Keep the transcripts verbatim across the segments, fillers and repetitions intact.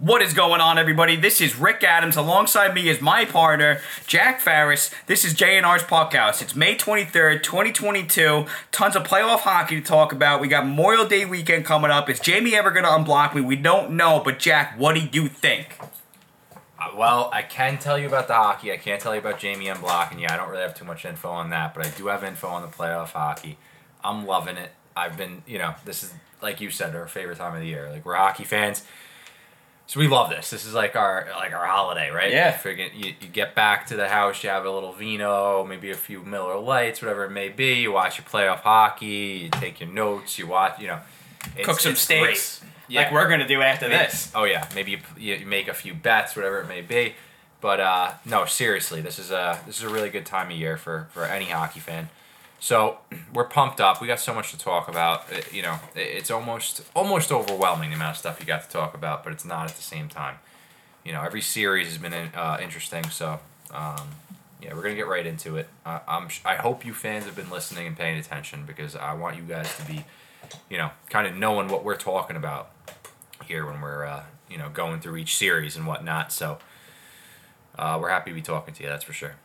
What is going on, everybody? This is Rick Adams. Alongside me is my partner, Jack Farris. This is J and R's Podcast. It's May twenty-third, twenty twenty-two. Tons of playoff hockey to talk about. We got Memorial Day weekend coming up. Is Jamie ever going to unblock me? We don't know, but Jack, what do you think? Uh, well, I can tell you about the hockey. I can't tell you about Jamie unblocking you. I don't really have too much info on that, but I do have info on the playoff hockey. I'm loving it. I've been, you know, this is, like you said, our favorite time of the year. Like, we're hockey fans. So we love this. This is like our like our holiday, right? Yeah. You, forget, you, you get back to the house, you have a little vino, maybe a few Miller Lights, whatever it may be. You watch your playoff hockey, you take your notes, you watch, you know. It's, Cook some steaks, yeah. Like we're going to do after maybe, this. Oh, yeah. Maybe you, you make a few bets, whatever it may be. But, uh, no, seriously, this is a, this is a really good time of year for, for any hockey fan. So we're pumped up. We got so much to talk about. It, you know, it's almost almost overwhelming the amount of stuff you got to talk about, but it's not at the same time. You know, every series has been in, uh, interesting. So um, yeah, we're gonna get right into it. Uh, I'm I hope you fans have been listening and paying attention because I want you guys to be, you know, kind of knowing what we're talking about here when we're uh, you know going through each series and whatnot. So uh, we're happy to be talking to you. That's for sure.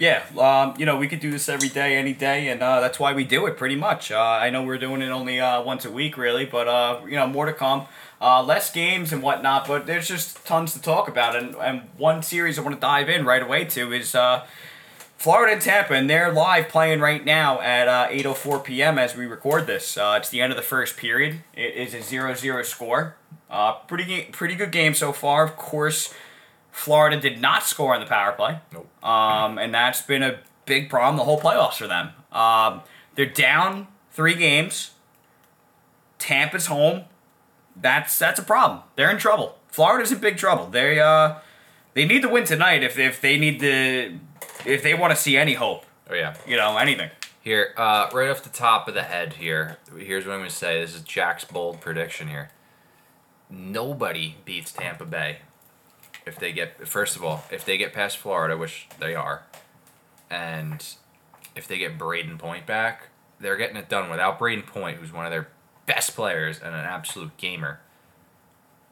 Yeah, um, you know, we could do this every day, any day, and uh, that's why we do it pretty much. Uh, I know we're doing it only uh, once a week, really, but, uh, you know, more to come. Uh, less games and whatnot, but there's just tons to talk about. And, and one series I want to dive in right away to is uh, Florida and Tampa, and they're live playing right now at uh, eight oh four p.m. as we record this. Uh, it's the end of the first period. It is a zero zero score. Uh, pretty, pretty good game so far, of course. Florida did not score on the power play. Nope. Um, and that's been a big problem the whole playoffs for them. Um, they're down three games. Tampa's home. That's that's a problem. They're in trouble. Florida's in big trouble. They uh, they need to win tonight if if they need to if they want to see any hope. Oh yeah. You know anything. Here, uh, right off the top of the head here. Here's what I'm gonna say. This is Jack's bold prediction here. Nobody beats Tampa Bay. If they get, first of all, if they get past Florida, which they are, and if they get Braden Point back, they're getting it done without Braden Point, who's one of their best players and an absolute gamer.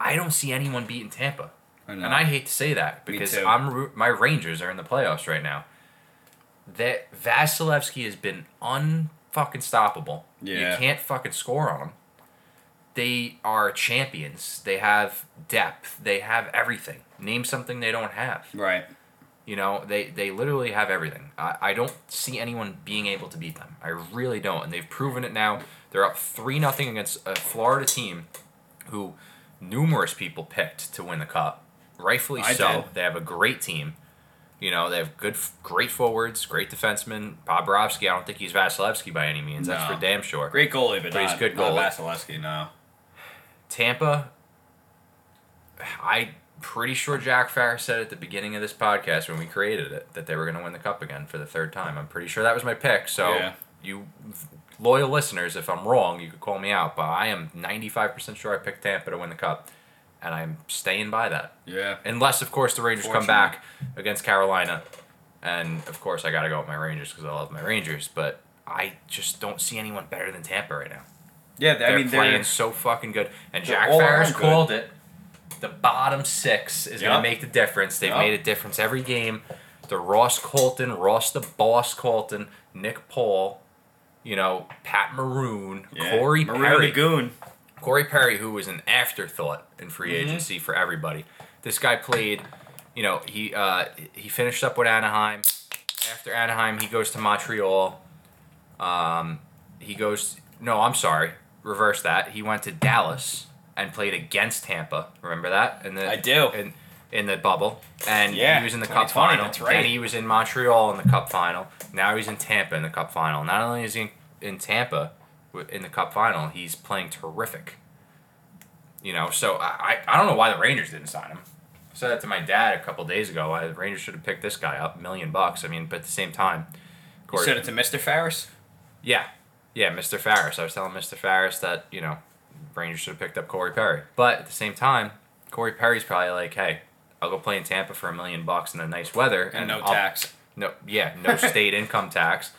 I don't see anyone beating Tampa. I know. And I hate to say that because I'm my Rangers are in the playoffs right now. That Vasilevsky has been un-fucking-stoppable. Yeah. You can't fucking score on him. They are champions. They have depth. They have everything. Name something they don't have. Right. You know, they, they literally have everything. I, I don't see anyone being able to beat them. I really don't. And they've proven it now. They're up three nothing against a Florida team who numerous people picked to win the cup. Rightfully I so. Did. They have a great team. You know, they have good, great forwards, great defensemen. Bobrovsky, I don't think he's Vasilevsky by any means. No. That's for damn sure. Great goalie, but, but not, he's good goalie. Not Vasilevsky, no. Tampa, I'm pretty sure Jack Farris said at the beginning of this podcast when we created it that they were going to win the cup again for the third time. I'm pretty sure that was my pick. So yeah. You loyal listeners, if I'm wrong, you could call me out. But I am ninety-five percent sure I picked Tampa to win the cup, and I'm staying by that. Yeah. Unless, of course, the Rangers come back against Carolina. And, of course, I got to go with my Rangers because I love my Rangers. But I just don't see anyone better than Tampa right now. Yeah, they're I mean, playing they're, so fucking good. And Jack Farris called it. The bottom six is yep. going to make the difference. They've yep. made a difference every game. The Ross Colton, Ross the Boss Colton, Nick Paul, you know, Pat Maroon, yeah. Corey Maroon Perry. The Goon. Corey Perry, who was an afterthought in free mm-hmm. agency for everybody. This guy played, you know, he uh, he finished up with Anaheim. After Anaheim, he goes to Montreal. Um, he goes, no, I'm sorry. Reverse that. He went to Dallas and played against Tampa. Remember that? In the, I do. In, in the bubble. And yeah, he was in the Cup final. That's right. And he was in Montreal in the Cup final. Now he's in Tampa in the Cup final. Not only is he in, in Tampa in the Cup final, he's playing terrific. You know, so I, I, I don't know why the Rangers didn't sign him. I said that to my dad a couple days ago. Why the Rangers should have picked this guy up, a million bucks. I mean, but at the same time. Gordon, you said it to Mister Farris? Yeah. Yeah, Mister Farris. I was telling Mister Farris that, you know, Rangers should have picked up Corey Perry. But at the same time, Corey Perry's probably like, hey, I'll go play in Tampa for a million bucks in the nice weather. And, and no I'll, tax. No, yeah, no state income tax.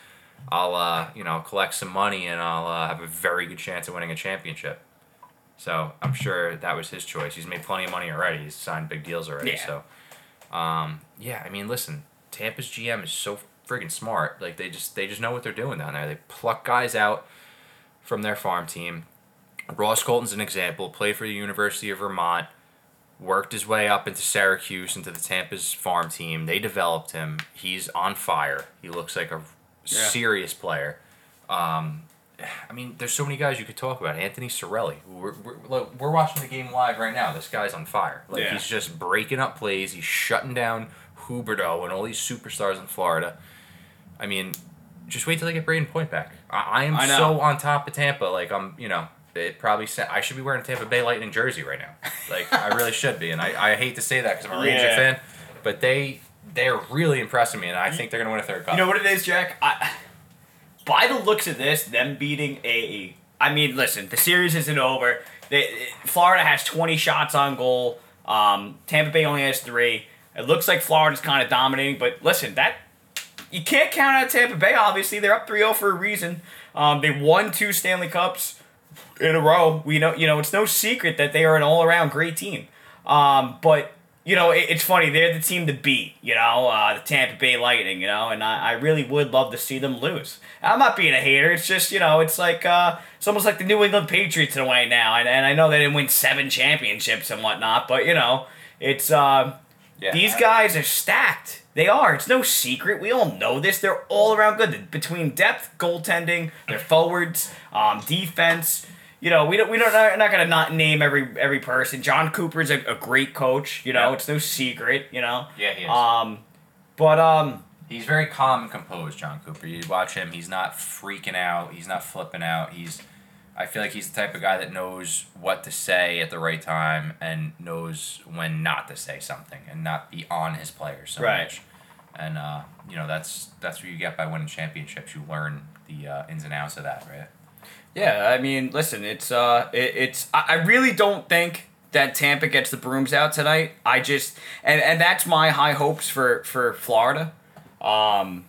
I'll, uh, you know, collect some money and I'll uh, have a very good chance of winning a championship. So I'm sure that was his choice. He's made plenty of money already. He's signed big deals already. Yeah. So, um, yeah, I mean, listen, Tampa's G M is so friggin' smart. Like, they just they just know what they're doing down there. They pluck guys out from their farm team. Ross Colton's an example. Played for the University of Vermont. Worked his way up into Syracuse, into the Tampa's farm team. They developed him. He's on fire. He looks like a yeah. serious player. Um, I mean, there's so many guys you could talk about. Anthony Cirelli. We're, we're, we're watching the game live right now. This guy's on fire. Like yeah. He's just breaking up plays. He's shutting down Huberdeau and all these superstars in Florida. I mean, just wait till they get Braden Point back. I, I am I so on top of Tampa. Like, I'm, you know... It probably said I should be wearing a Tampa Bay Lightning jersey right now. Like, I really should be, and I, I hate to say that because I'm a Ranger yeah. fan, but they they're really impressing me, and I think they're gonna win a third cup. You know what it is, Jack? I, by the looks of this, them beating A E. I mean, listen, the series isn't over. They, Florida has twenty shots on goal. Um, Tampa Bay only has three. It looks like Florida's kind of dominating, but listen, that you can't count out Tampa Bay. Obviously, they're up three oh for a reason. Um, they won two Stanley Cups in a row. We know, you know, it's no secret that they are an all-around great team. Um, but, you know, it, it's funny. They're the team to beat, you know, uh, the Tampa Bay Lightning, you know, and I, I really would love to see them lose. I'm not being a hater. It's just, you know, it's like, uh, it's almost like the New England Patriots in a way now. And, and I know they didn't win seven championships and whatnot, but, you know, it's, uh, yeah, these guys are stacked. They are. It's no secret. We all know this. They're all around good. Between depth, goaltending, their forwards, um, defense. You know, we don't. We don't. We're not gonna not name every every person. John Cooper's a, a great coach. You know, yeah. It's no secret. You know. Yeah, he is. Um, but um, he's very calm and composed. John Cooper. You watch him. He's not freaking out. He's not flipping out. He's. I feel like he's the type of guy that knows what to say at the right time and knows when not to say something and not be on his players so right. much. And uh, you know, that's that's what you get by winning championships. You learn the uh, ins and outs of that, right? Yeah, I mean, listen, it's uh, it, it's I really don't think that Tampa gets the brooms out tonight. I just and, and that's my high hopes for for Florida. Um,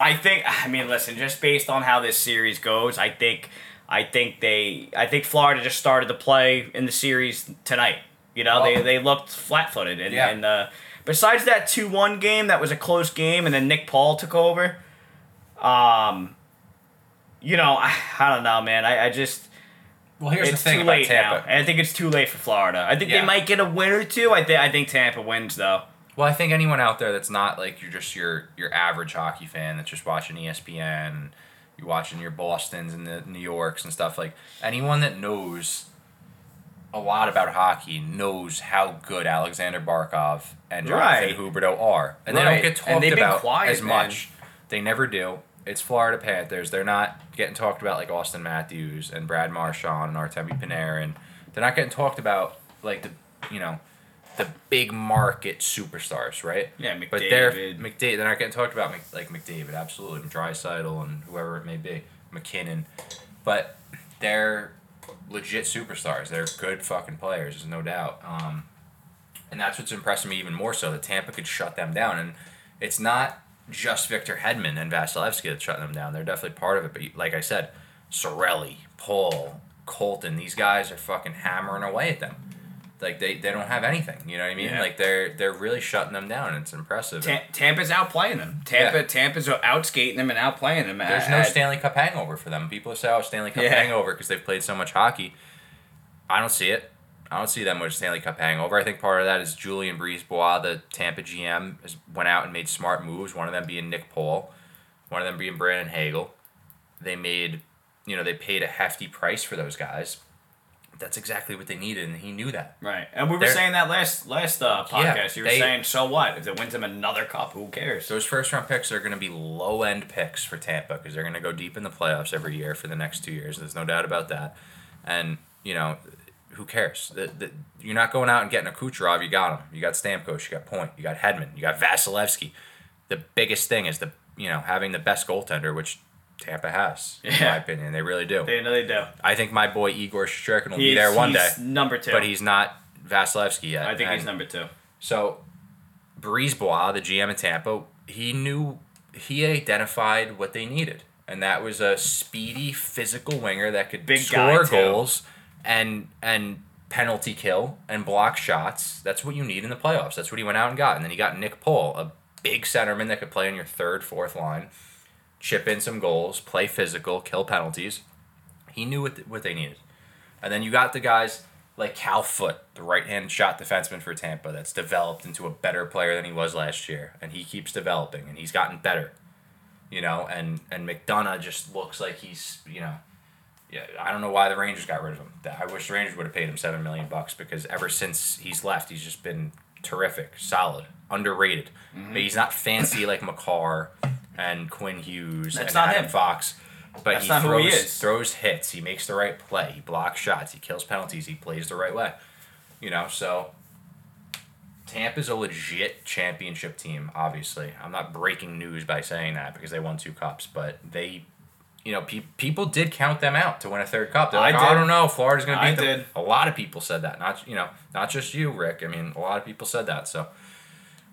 I think I mean, listen, just based on how this series goes, I think I think they I think Florida just started to play in the series tonight. You know, well, they they looked flat-footed and yeah. and uh, besides that two one game, that was a close game, and then Nick Paul took over. Um You know, I, I don't know, man. I, I just... Well, here's the thing about Tampa. Now. I think it's too late for Florida. I think yeah. they might get a win or two. I, th- I think Tampa wins, though. Well, I think anyone out there that's not, like, you're just your, your average hockey fan that's just watching E S P N, and you're watching your Bostons and the New Yorks and stuff, like, anyone that knows a lot about hockey knows how good Alexander Barkov and Jonathan right. Huberdeau are. And right. they don't get talked about quiet, as much. Man. They never do. It's Florida Panthers. They're not getting talked about like Austin Matthews and Brad Marchand and Artemi Panarin. They're not getting talked about like the, you know, the big market superstars, right? Yeah, McDavid. But they're McDavid. They're not getting talked about like McDavid, absolutely, and Draisaitl and whoever it may be, McKinnon. But they're legit superstars. They're good fucking players, there's no doubt. Um, and that's what's impressing me even more so that Tampa could shut them down, and it's not just Victor Hedman and Vasilevsky that's shutting them down. They're definitely part of it. But like I said, Cirelli, Paul, Colton, these guys are fucking hammering away at them. Like, they, they don't have anything. You know what I mean? Yeah. Like, they're they're really shutting them down. It's impressive. Ta- Tampa's outplaying them. Tampa yeah. Tampa's outskating them and outplaying them. There's at, no Stanley Cup hangover for them. People say, oh, Stanley Cup yeah. hangover because they've played so much hockey. I don't see it. I don't see that much Stanley Cup hangover. I think part of that is Julien Brisebois, the Tampa G M, went out and made smart moves. One of them being Nick Paul, one of them being Brandon Hagel. They made, you know, they paid a hefty price for those guys. That's exactly what they needed, and he knew that. Right, and we were They're, saying that last last uh, podcast. Yeah, you were they, saying, so what? If it wins them another cup, who cares? Those first-round picks are going to be low-end picks for Tampa because they're going to go deep in the playoffs every year for the next two years. There's no doubt about that. And, you know... Who cares? The, the, you're not going out and getting a Kucherov. You got him. You got Stamkos. You got Point. You got Hedman. You got Vasilevsky. The biggest thing is the you know having the best goaltender, which Tampa has, in yeah. my opinion. They really do. They know they do. I think my boy Igor Shesterkin will he's, be there one day. He's number two. But he's not Vasilevsky yet. I think and he's number two. So, Brisebois, the G M of Tampa, he knew, he identified what they needed. And that was a speedy, physical winger that could Big score goals. Too. and and penalty kill and block shots. That's what you need in the playoffs. That's what he went out and got. And then he got Nick Paul, a big centerman that could play on your third, fourth line, chip in some goals, play physical, kill penalties. He knew what, th- what they needed. And then you got the guys like Cal Foote, the right-hand shot defenseman for Tampa that's developed into a better player than he was last year. And he keeps developing, and he's gotten better. You know, and, and McDonough just looks like he's, you know, yeah, I don't know why the Rangers got rid of him. I wish the Rangers would have paid him seven million dollars bucks, because ever since he's left, he's just been terrific, solid, underrated. Mm-hmm. But he's not fancy like McCarr and Quinn Hughes That's and not Adam him. Fox. But That's he, not throws, who he is. throws hits. He makes the right play. He blocks shots. He kills penalties. He plays the right way. You know, so Tampa's a legit championship team, obviously. I'm not breaking news by saying that because they won two cups, but they, you know, pe- people did count them out to win a third cup. They're like, I, oh, I don't know, Florida's going to beat I them. Did. A lot of people said that. Not, you know, not just you, Rick. I mean, a lot of people said that. So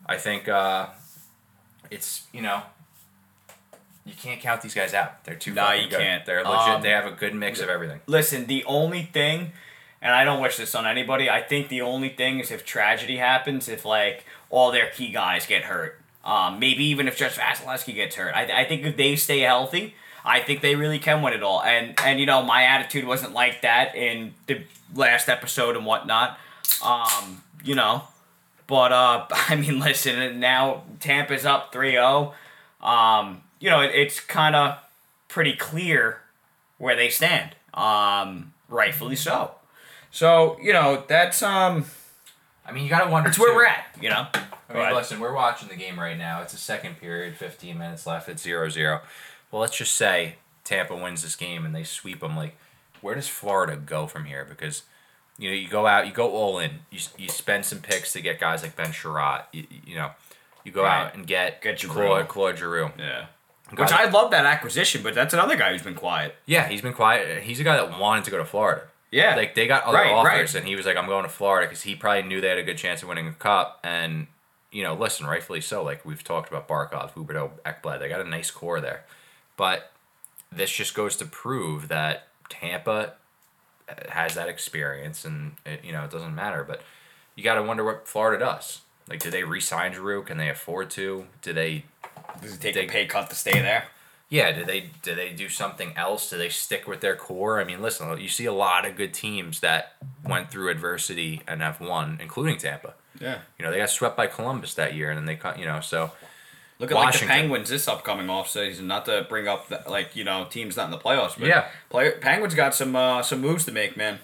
I think uh, it's, you know, you can't count these guys out. They're too No, you good. can't. They're legit. Um, they have a good mix of everything. Listen, the only thing, and I don't wish this on anybody, I think the only thing is if tragedy happens, if, like, all their key guys get hurt. Um, maybe even if Jeff Vasilevsky gets hurt. I, I think if they stay healthy, I think they really can win it all. And, and you know, my attitude wasn't like that in the last episode and whatnot. Um, you know. But, uh, I mean, listen, now Tampa's up three oh. Um... You know, it, it's kind of pretty clear where they stand. Um, rightfully so. So, you know, that's... um. I mean, you got to wonder... It's where we're at, you know? I mean, listen, we're watching the game right now. It's the second period, fifteen minutes left. It's zero zero. Well, let's just say Tampa wins this game and they sweep them. Like, where does Florida go from here? Because, you know, you go out, you go all in. You you spend some picks to get guys like Ben Sherratt. You, you know, you go right. out and get, get Claude, Claude Giroux. Yeah. Guy Which that, I love that acquisition, but that's another guy who's been quiet. Yeah, he's been quiet. He's a guy that wanted to go to Florida. Yeah. Like, they got other right, offers, right. and he was like, I'm going to Florida, because he probably knew they had a good chance of winning a cup. And, you know, listen, rightfully so. Like, we've talked about Barkov, Huberdeau, Ekblad. They got a nice core there. But this just goes to prove that Tampa has that experience, and, it, you know, it doesn't matter. But you got to wonder what Florida does. Like, do they re-sign Giroux? Can they afford to? Do they... Does it take they, a pay cut to stay there? Yeah, do they do they do something else? Do they stick with their core? I mean, listen, you see a lot of good teams that went through adversity and have won, including Tampa. Yeah. You know, they got swept by Columbus that year, and then they, you know, so... Look at, Washington. like, the Penguins this upcoming offseason, not to bring up, the, like, you know, teams not in the playoffs, but yeah. Play, Penguins got some uh, some moves to make, man.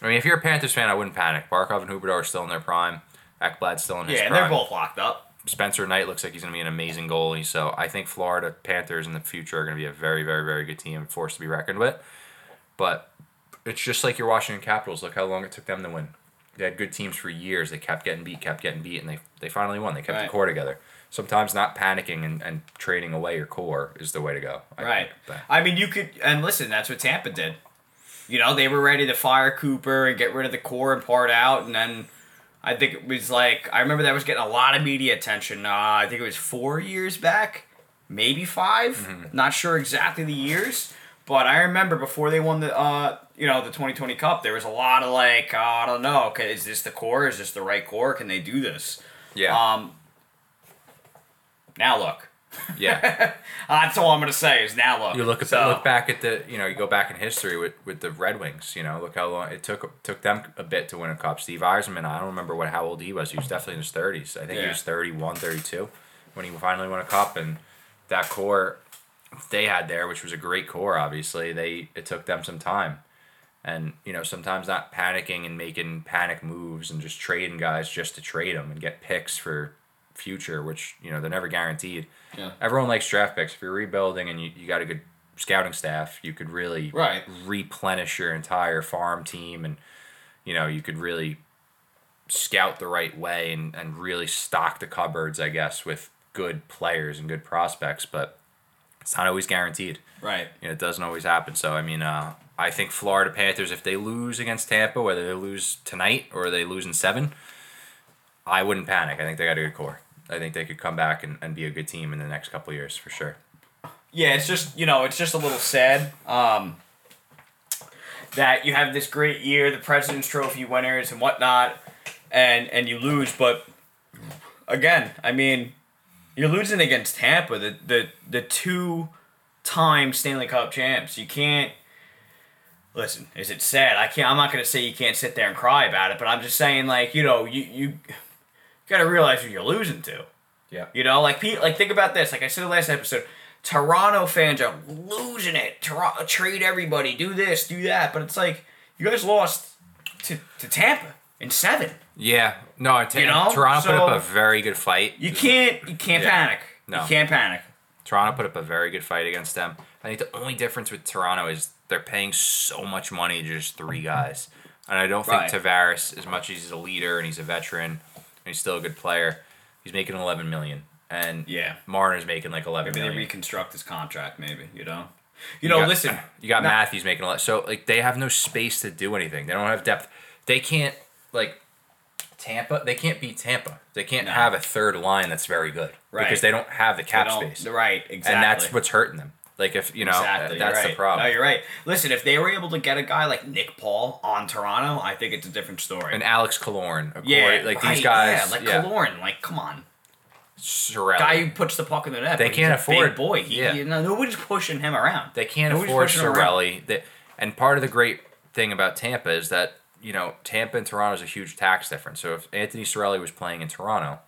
I mean, if you're a Panthers fan, I wouldn't panic. Barkov and Huberdeau are still in their prime. Ekblad's still in his yeah, prime. Yeah, and they're both locked up. Spencer Knight looks like he's going to be an amazing goalie, so I think Florida Panthers in the future are going to be a very, very, very good team, forced to be reckoned with. But it's just like your Washington Capitals. Look how long it took them to win. They had good teams for years. They kept getting beat, kept getting beat, and they they finally won. They kept right. the core together. Sometimes not panicking and, and trading away your core is the way to go. I right. I mean, you could, and listen, that's what Tampa did. You know, they were ready to fire Cooper and get rid of the core and part out, and then... I think it was like, I remember that was getting a lot of media attention. Uh, I think it was four years back, maybe five. Mm-hmm. Not sure exactly the years, but I remember before they won the, uh, you know, the twenty twenty Cup, there was a lot of like, uh, I don't know, okay, is this the core? Is this the right core? Can they do this? Yeah. Um. Now look. Yeah. uh, that's all I'm gonna say is now look. You look at so. look back at the, you know, you go back in history with, with the Red Wings. You know, look how long it took took them a bit to win a cup. Steve Yzerman, I don't remember what how old he was. He was definitely in his thirties. I think yeah. he was thirty-one, thirty-two when he finally won a cup. And that core they had there, which was a great core, obviously, they it took them some time. And you know, sometimes not panicking and making panic moves and just trading guys just to trade them and get picks for. Future, which, you know, they're never guaranteed. Yeah. Everyone likes draft picks. If you're rebuilding and you, you got a good scouting staff, you could really right. replenish your entire farm team, and, you know, you could really scout the right way and, and really stock the cupboards, I guess, with good players and good prospects, but it's not always guaranteed. Right. You know, it doesn't always happen. So, I mean, uh, I think Florida Panthers, if they lose against Tampa, whether they lose tonight or they lose in seven, I wouldn't panic. I think they got a good core. I think they could come back and, and be a good team in the next couple of years for sure. Yeah, it's just, you know, it's just a little sad. Um, that you have this great year, the President's Trophy winners and whatnot, and and you lose. But again, I mean, you're losing against Tampa, the the, the two-time Stanley Cup champs. You can't. Listen, is it sad? I can't. I'm not gonna say you can't sit there and cry about it, but I'm just saying, like, you know, you you, you gotta realize who you're losing to. Yeah. You know, like Pete, like think about this. Like I said in the last episode, Toronto fans are losing it. Toronto, trade everybody, do this, do that. But it's like you guys lost to to Tampa in seven. Yeah. No, I tell you, Toronto so put up a very good fight. You can't you can't yeah. panic. No. You can't panic. Toronto put up a very good fight against them. I think the only difference with Toronto is they're paying so much money to just three guys. And I don't think right. Tavares, as much as he's a leader and he's a veteran and he's still a good player, he's making eleven million dollars. And yeah. Marner's making like eleven maybe million. Maybe they reconstruct his contract, maybe, you know? You, you know, got, listen. You got not, Matthews making a lot. So, like, they have no space to do anything. They don't have depth. They can't, like, Tampa, they can't beat Tampa. They can't no. have a third line that's very good. Right. Because they don't have the cap space. Right, exactly. And that's what's hurting them. Like, if, you know, exactly, that's right. the problem. No, you're right. Listen, if they were able to get a guy like Nick Paul on Toronto, I think it's a different story. And Alex Killorn. Yeah, Corey, like right, these guys. Yeah, like yeah. Killorn. Like, come on. Sorelli. Guy who puts the puck in the net. They can't he's afford. A big boy. He, yeah. He, no, nobody's pushing him around. They can't nobody's afford Sorelli. They, and part of the great thing about Tampa is that, you know, Tampa and Toronto is a huge tax difference. So if Anthony Sorelli was playing in Toronto,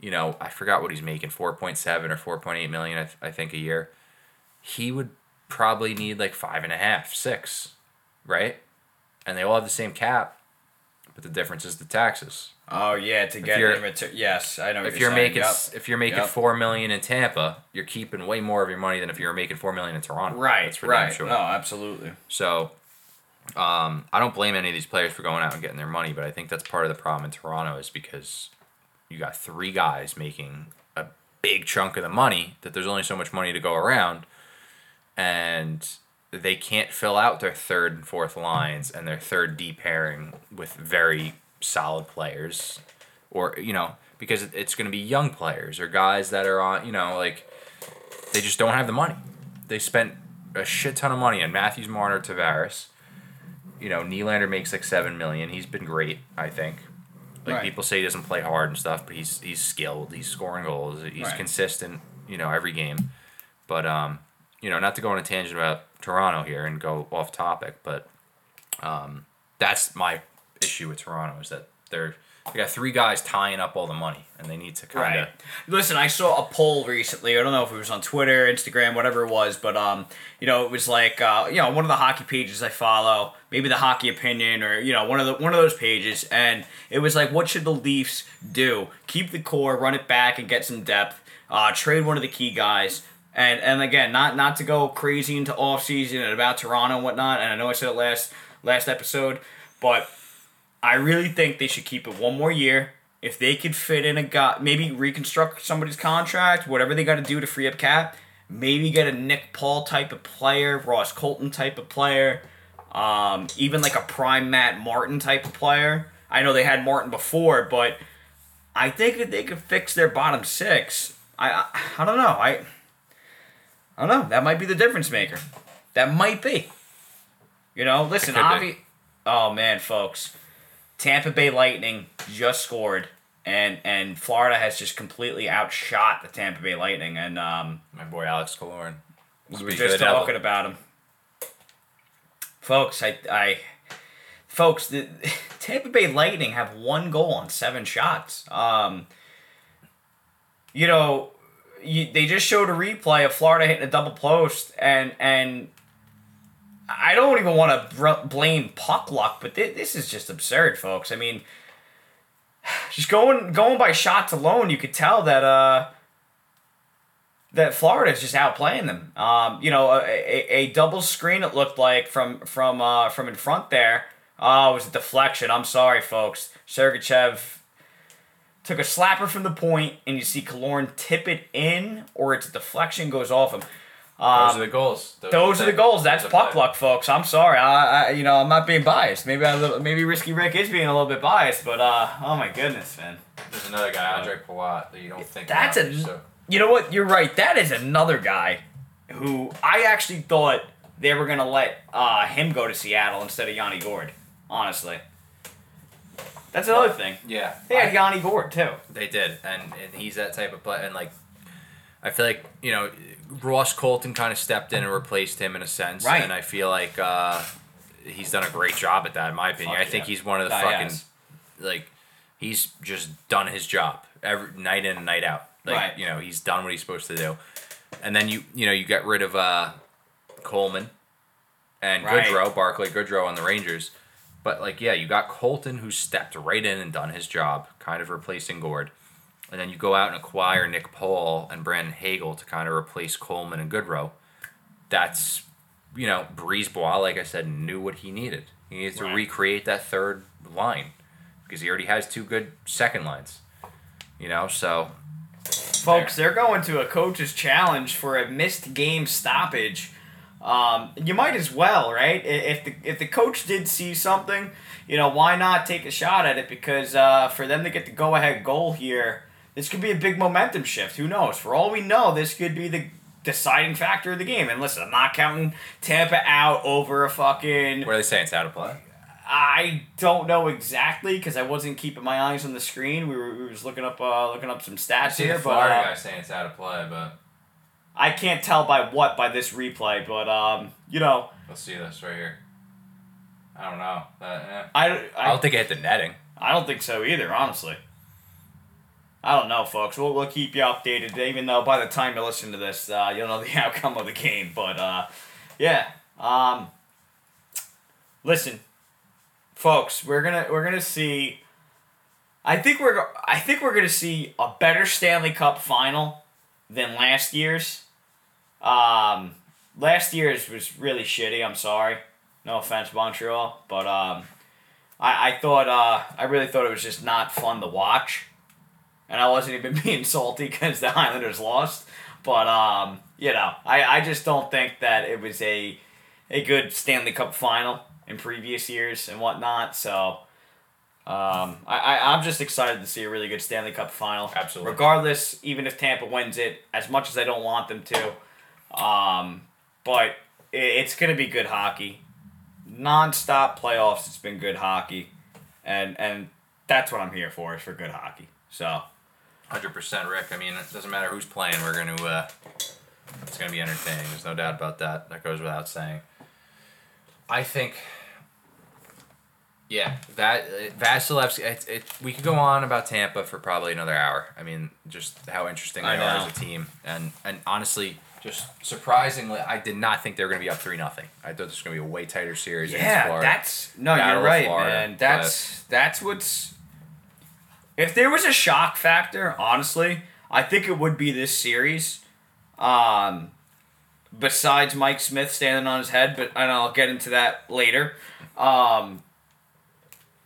you know, I forgot what he's making, four point seven or four point eight million, I, th- I think, a year. He would probably need like five and a half, six, right? And they all have the same cap, but the difference is the taxes. Oh yeah, to get him. Yes, I know. If you're, you're making yep. if you're making yep. four million in Tampa, you're keeping way more of your money than if you're making four million in Toronto. Right, That's for right. Sure. No, absolutely. So. Um, I don't blame any of these players for going out and getting their money, but I think that's part of the problem in Toronto is because you got three guys making a big chunk of the money that there's only so much money to go around. And they can't fill out their third and fourth lines and their third D pairing with very solid players, or, you know, because it's going to be young players or guys that are on, you know, like, they just don't have the money. They spent a shit ton of money on Matthews, Marner, Tavares. You know, Nylander makes like seven million dollars. He's been great, I think. Like, right. people say he doesn't play hard and stuff, but he's he's skilled. He's scoring goals. He's right. consistent, you know, every game. But, um... you know, not to go on a tangent about Toronto here and go off topic, but um, that's my issue with Toronto is that they're they got three guys tying up all the money, and they need to kind of... Right. Listen, I saw a poll recently. I don't know if it was on Twitter, Instagram, whatever it was, but, um, you know, it was like, uh, you know, one of the hockey pages I follow, maybe the Hockey Opinion or, you know, one of the one of those pages, and it was like, what should the Leafs do? Keep the core, run it back, and get some depth, uh, trade one of the key guys. And and again, not not to go crazy into offseason and about Toronto and whatnot, and I know I said it last last episode, but I really think they should keep it one more year. If they could fit in a guy, maybe reconstruct somebody's contract, whatever they got to do to free up cap, maybe get a Nick Paul type of player, Ross Colton type of player, um, even like a prime Matt Martin type of player. I know they had Martin before, but I think that they could fix their bottom six. I I, I don't know. I... I don't know. That might be the difference maker. That might be. You know, listen, obvi- oh, man, folks. Tampa Bay Lightning just scored, and, and Florida has just completely outshot the Tampa Bay Lightning. And um, my boy Alex Killorn. We were just talking devil. about him. Folks, I... I folks, the Tampa Bay Lightning have one goal on seven shots. Um, you know... You, they just showed a replay of Florida hitting a double post, and and I don't even want to br- blame puck luck, but th- this is just absurd, folks. I mean, just going going by shots alone, you could tell that uh that Florida is just outplaying them. Um, you know, a, a, a double screen it looked like from from uh, from in front there. Oh, it was a deflection. I'm sorry, folks. Sergachev took a slapper from the point, and you see Killorn tip it in, or its deflection goes off him. Um, those are the goals. Those, those are the goals. That's puck luck, folks. I'm sorry. I, I, you know, I'm not being biased. Maybe I, maybe Risky Rick is being a little bit biased, but uh, oh my goodness, man. There's another guy, Andre Palat, that you don't think. That's about, a. So. You know what? You're right. That is another guy who I actually thought they were going to let uh, him go to Seattle instead of Yanni Gourde, honestly. That's another thing. Yeah. They had I, Yanni Gourde, too. They did, and, and he's that type of player. And, like, I feel like, you know, Ross Colton kind of stepped in and replaced him in a sense. Right. And I feel like uh, he's done a great job at that, in my opinion. Fuck I yeah. think he's one of the uh, fucking, yes. like, he's just done his job every night in and night out. Like, right. you know, he's done what he's supposed to do. And then, you you know, you got rid of uh, Coleman and right. Goodrow, Barclay Goodrow on the Rangers. But, like, yeah, you got Colton, who stepped right in and done his job, kind of replacing Gourde. And then you go out and acquire Nick Paul and Brandon Hagel to kind of replace Coleman and Goodrow. That's, you know, Brisebois, like I said, knew what he needed. He needs right. to recreate that third line because he already has two good second lines. You know, so... Folks, they're going to a coach's challenge for a missed game stoppage. Um, you might as well, right? If the if the coach did see something, you know, why not take a shot at it? Because uh, for them to get the go-ahead goal here, this could be a big momentum shift. Who knows? For all we know, this could be the deciding factor of the game. And listen, I'm not counting Tampa out over a fucking... What are they saying? It's out of play? I don't know exactly because I wasn't keeping my eyes on the screen. We were we was looking up uh, looking up some stats here, but Florida uh, guy saying it's out of play, but I can't tell by what by this replay. But um, you know, let's see this right here. I don't know. That, eh. I, I I don't think it hit the netting. I don't think so either. Honestly, I don't know, folks. We'll we'll keep you updated. Even though by the time you listen to this, uh, you'll know the outcome of the game. But uh, yeah. Um, listen. Folks, we're gonna we're gonna see. I think we're I think we're gonna see a better Stanley Cup final than last year's. Um, last year's was really shitty. I'm sorry, no offense, Montreal, but um, I I thought uh, I really thought it was just not fun to watch, and I wasn't even being salty because the Islanders lost. But um, you know, I, I just don't think that it was a a good Stanley Cup final in previous years and whatnot, so um, I, I, I'm just excited to see a really good Stanley Cup final. Absolutely. Regardless, even if Tampa wins it, as much as I don't want them to, um, but it, it's going to be good hockey. Non-stop playoffs, it's been good hockey, and and that's what I'm here for, is for good hockey. So, one hundred percent, Rick. I mean, it doesn't matter who's playing, we're going to, uh, it's going to be entertaining. There's no doubt about that. That goes without saying. I think, yeah, that Vasilevsky. It, it, we could go on about Tampa for probably another hour. I mean, just how interesting they are as a team, and and honestly, just surprisingly, I did not think they were going to be up three nothing. I thought this was going to be a way tighter series. Yeah, Florida. that's no, Battle you're right, Florida, man. That's but, that's what's. If there was a shock factor, honestly, I think it would be this series. Um, Besides Mike Smith standing on his head, but and I'll get into that later. Um,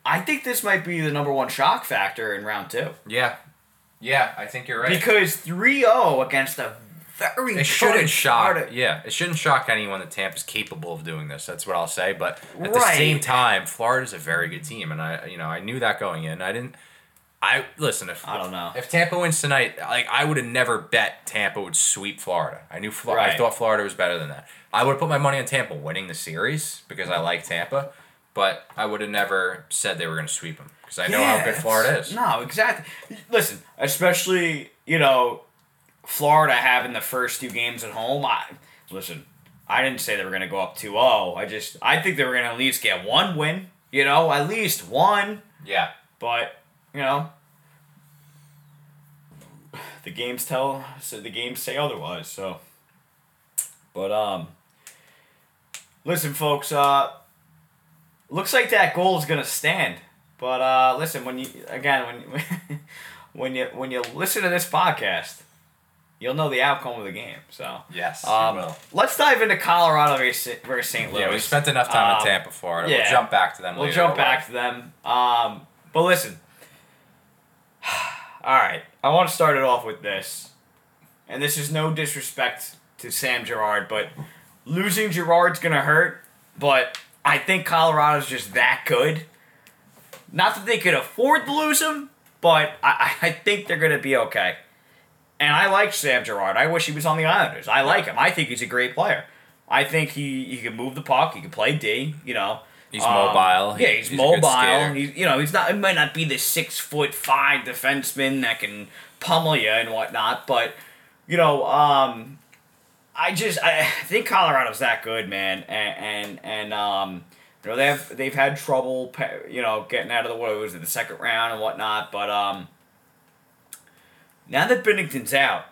I think this might be the number one shock factor in round two. Yeah. Yeah, I think you're right. Because three oh against a very it shouldn't shock. Of- yeah, it shouldn't shock anyone that Tampa's capable of doing this. That's what I'll say. But at right. the same time, Florida's a very good team, and I you know, I knew that going in. I didn't I listen. If I don't know if Tampa wins tonight, like I would have never bet Tampa would sweep Florida. I knew Flo- right. I thought Florida was better than that. I would have put my money on Tampa winning the series because I like Tampa, but I would have never said they were going to sweep them because I know yeah, how good Florida is. No, exactly. Listen, especially you know Florida having the first two games at home. I listen. I didn't say they were going to go up two oh. I just I think they were going to at least get one win. You know, at least one. Yeah, but. You know, the games tell, so the games say otherwise, so. But, um, listen, folks, uh, looks like that goal is going to stand. But, uh, listen, when you, again, when, when you, when you listen to this podcast, you'll know the outcome of the game, so. Yes, um, you will. Let's dive into Colorado versus Saint Louis. Yeah, we spent enough time um, in Tampa, Florida. Yeah, we'll jump back to them we'll later. We'll jump back right. to them. Um, but listen. All right, I want to start it off with this, and this is no disrespect to Sam Girard, but losing Girard's going to hurt, but I think Colorado's just that good. Not that they could afford to lose him, but I, I think they're going to be okay. And I like Sam Girard. I wish he was on the Islanders. I like him. I think he's a great player. I think he, he can move the puck. He can play D. You know, he's um, mobile. Yeah, he's, he's mobile. He's you know he's not. He might not be the six foot five defenseman that can pummel you and whatnot, but you know, um, I just I think Colorado's that good, man, and and and um, you know they've they've had trouble, you know, getting out of the woes in the second round and whatnot, but um, now that Binnington's out,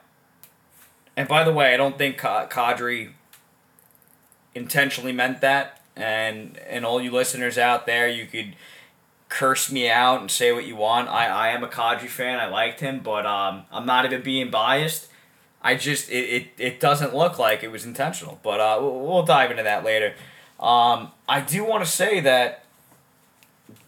and by the way, I don't think Kadri intentionally meant that, and and all you listeners out there, you could curse me out and say what you want. I, I am a Kadri fan. I liked him, but um, I'm not even being biased. I just it, it, it doesn't look like it was intentional, but uh, we'll dive into that later. Um, I do want to say that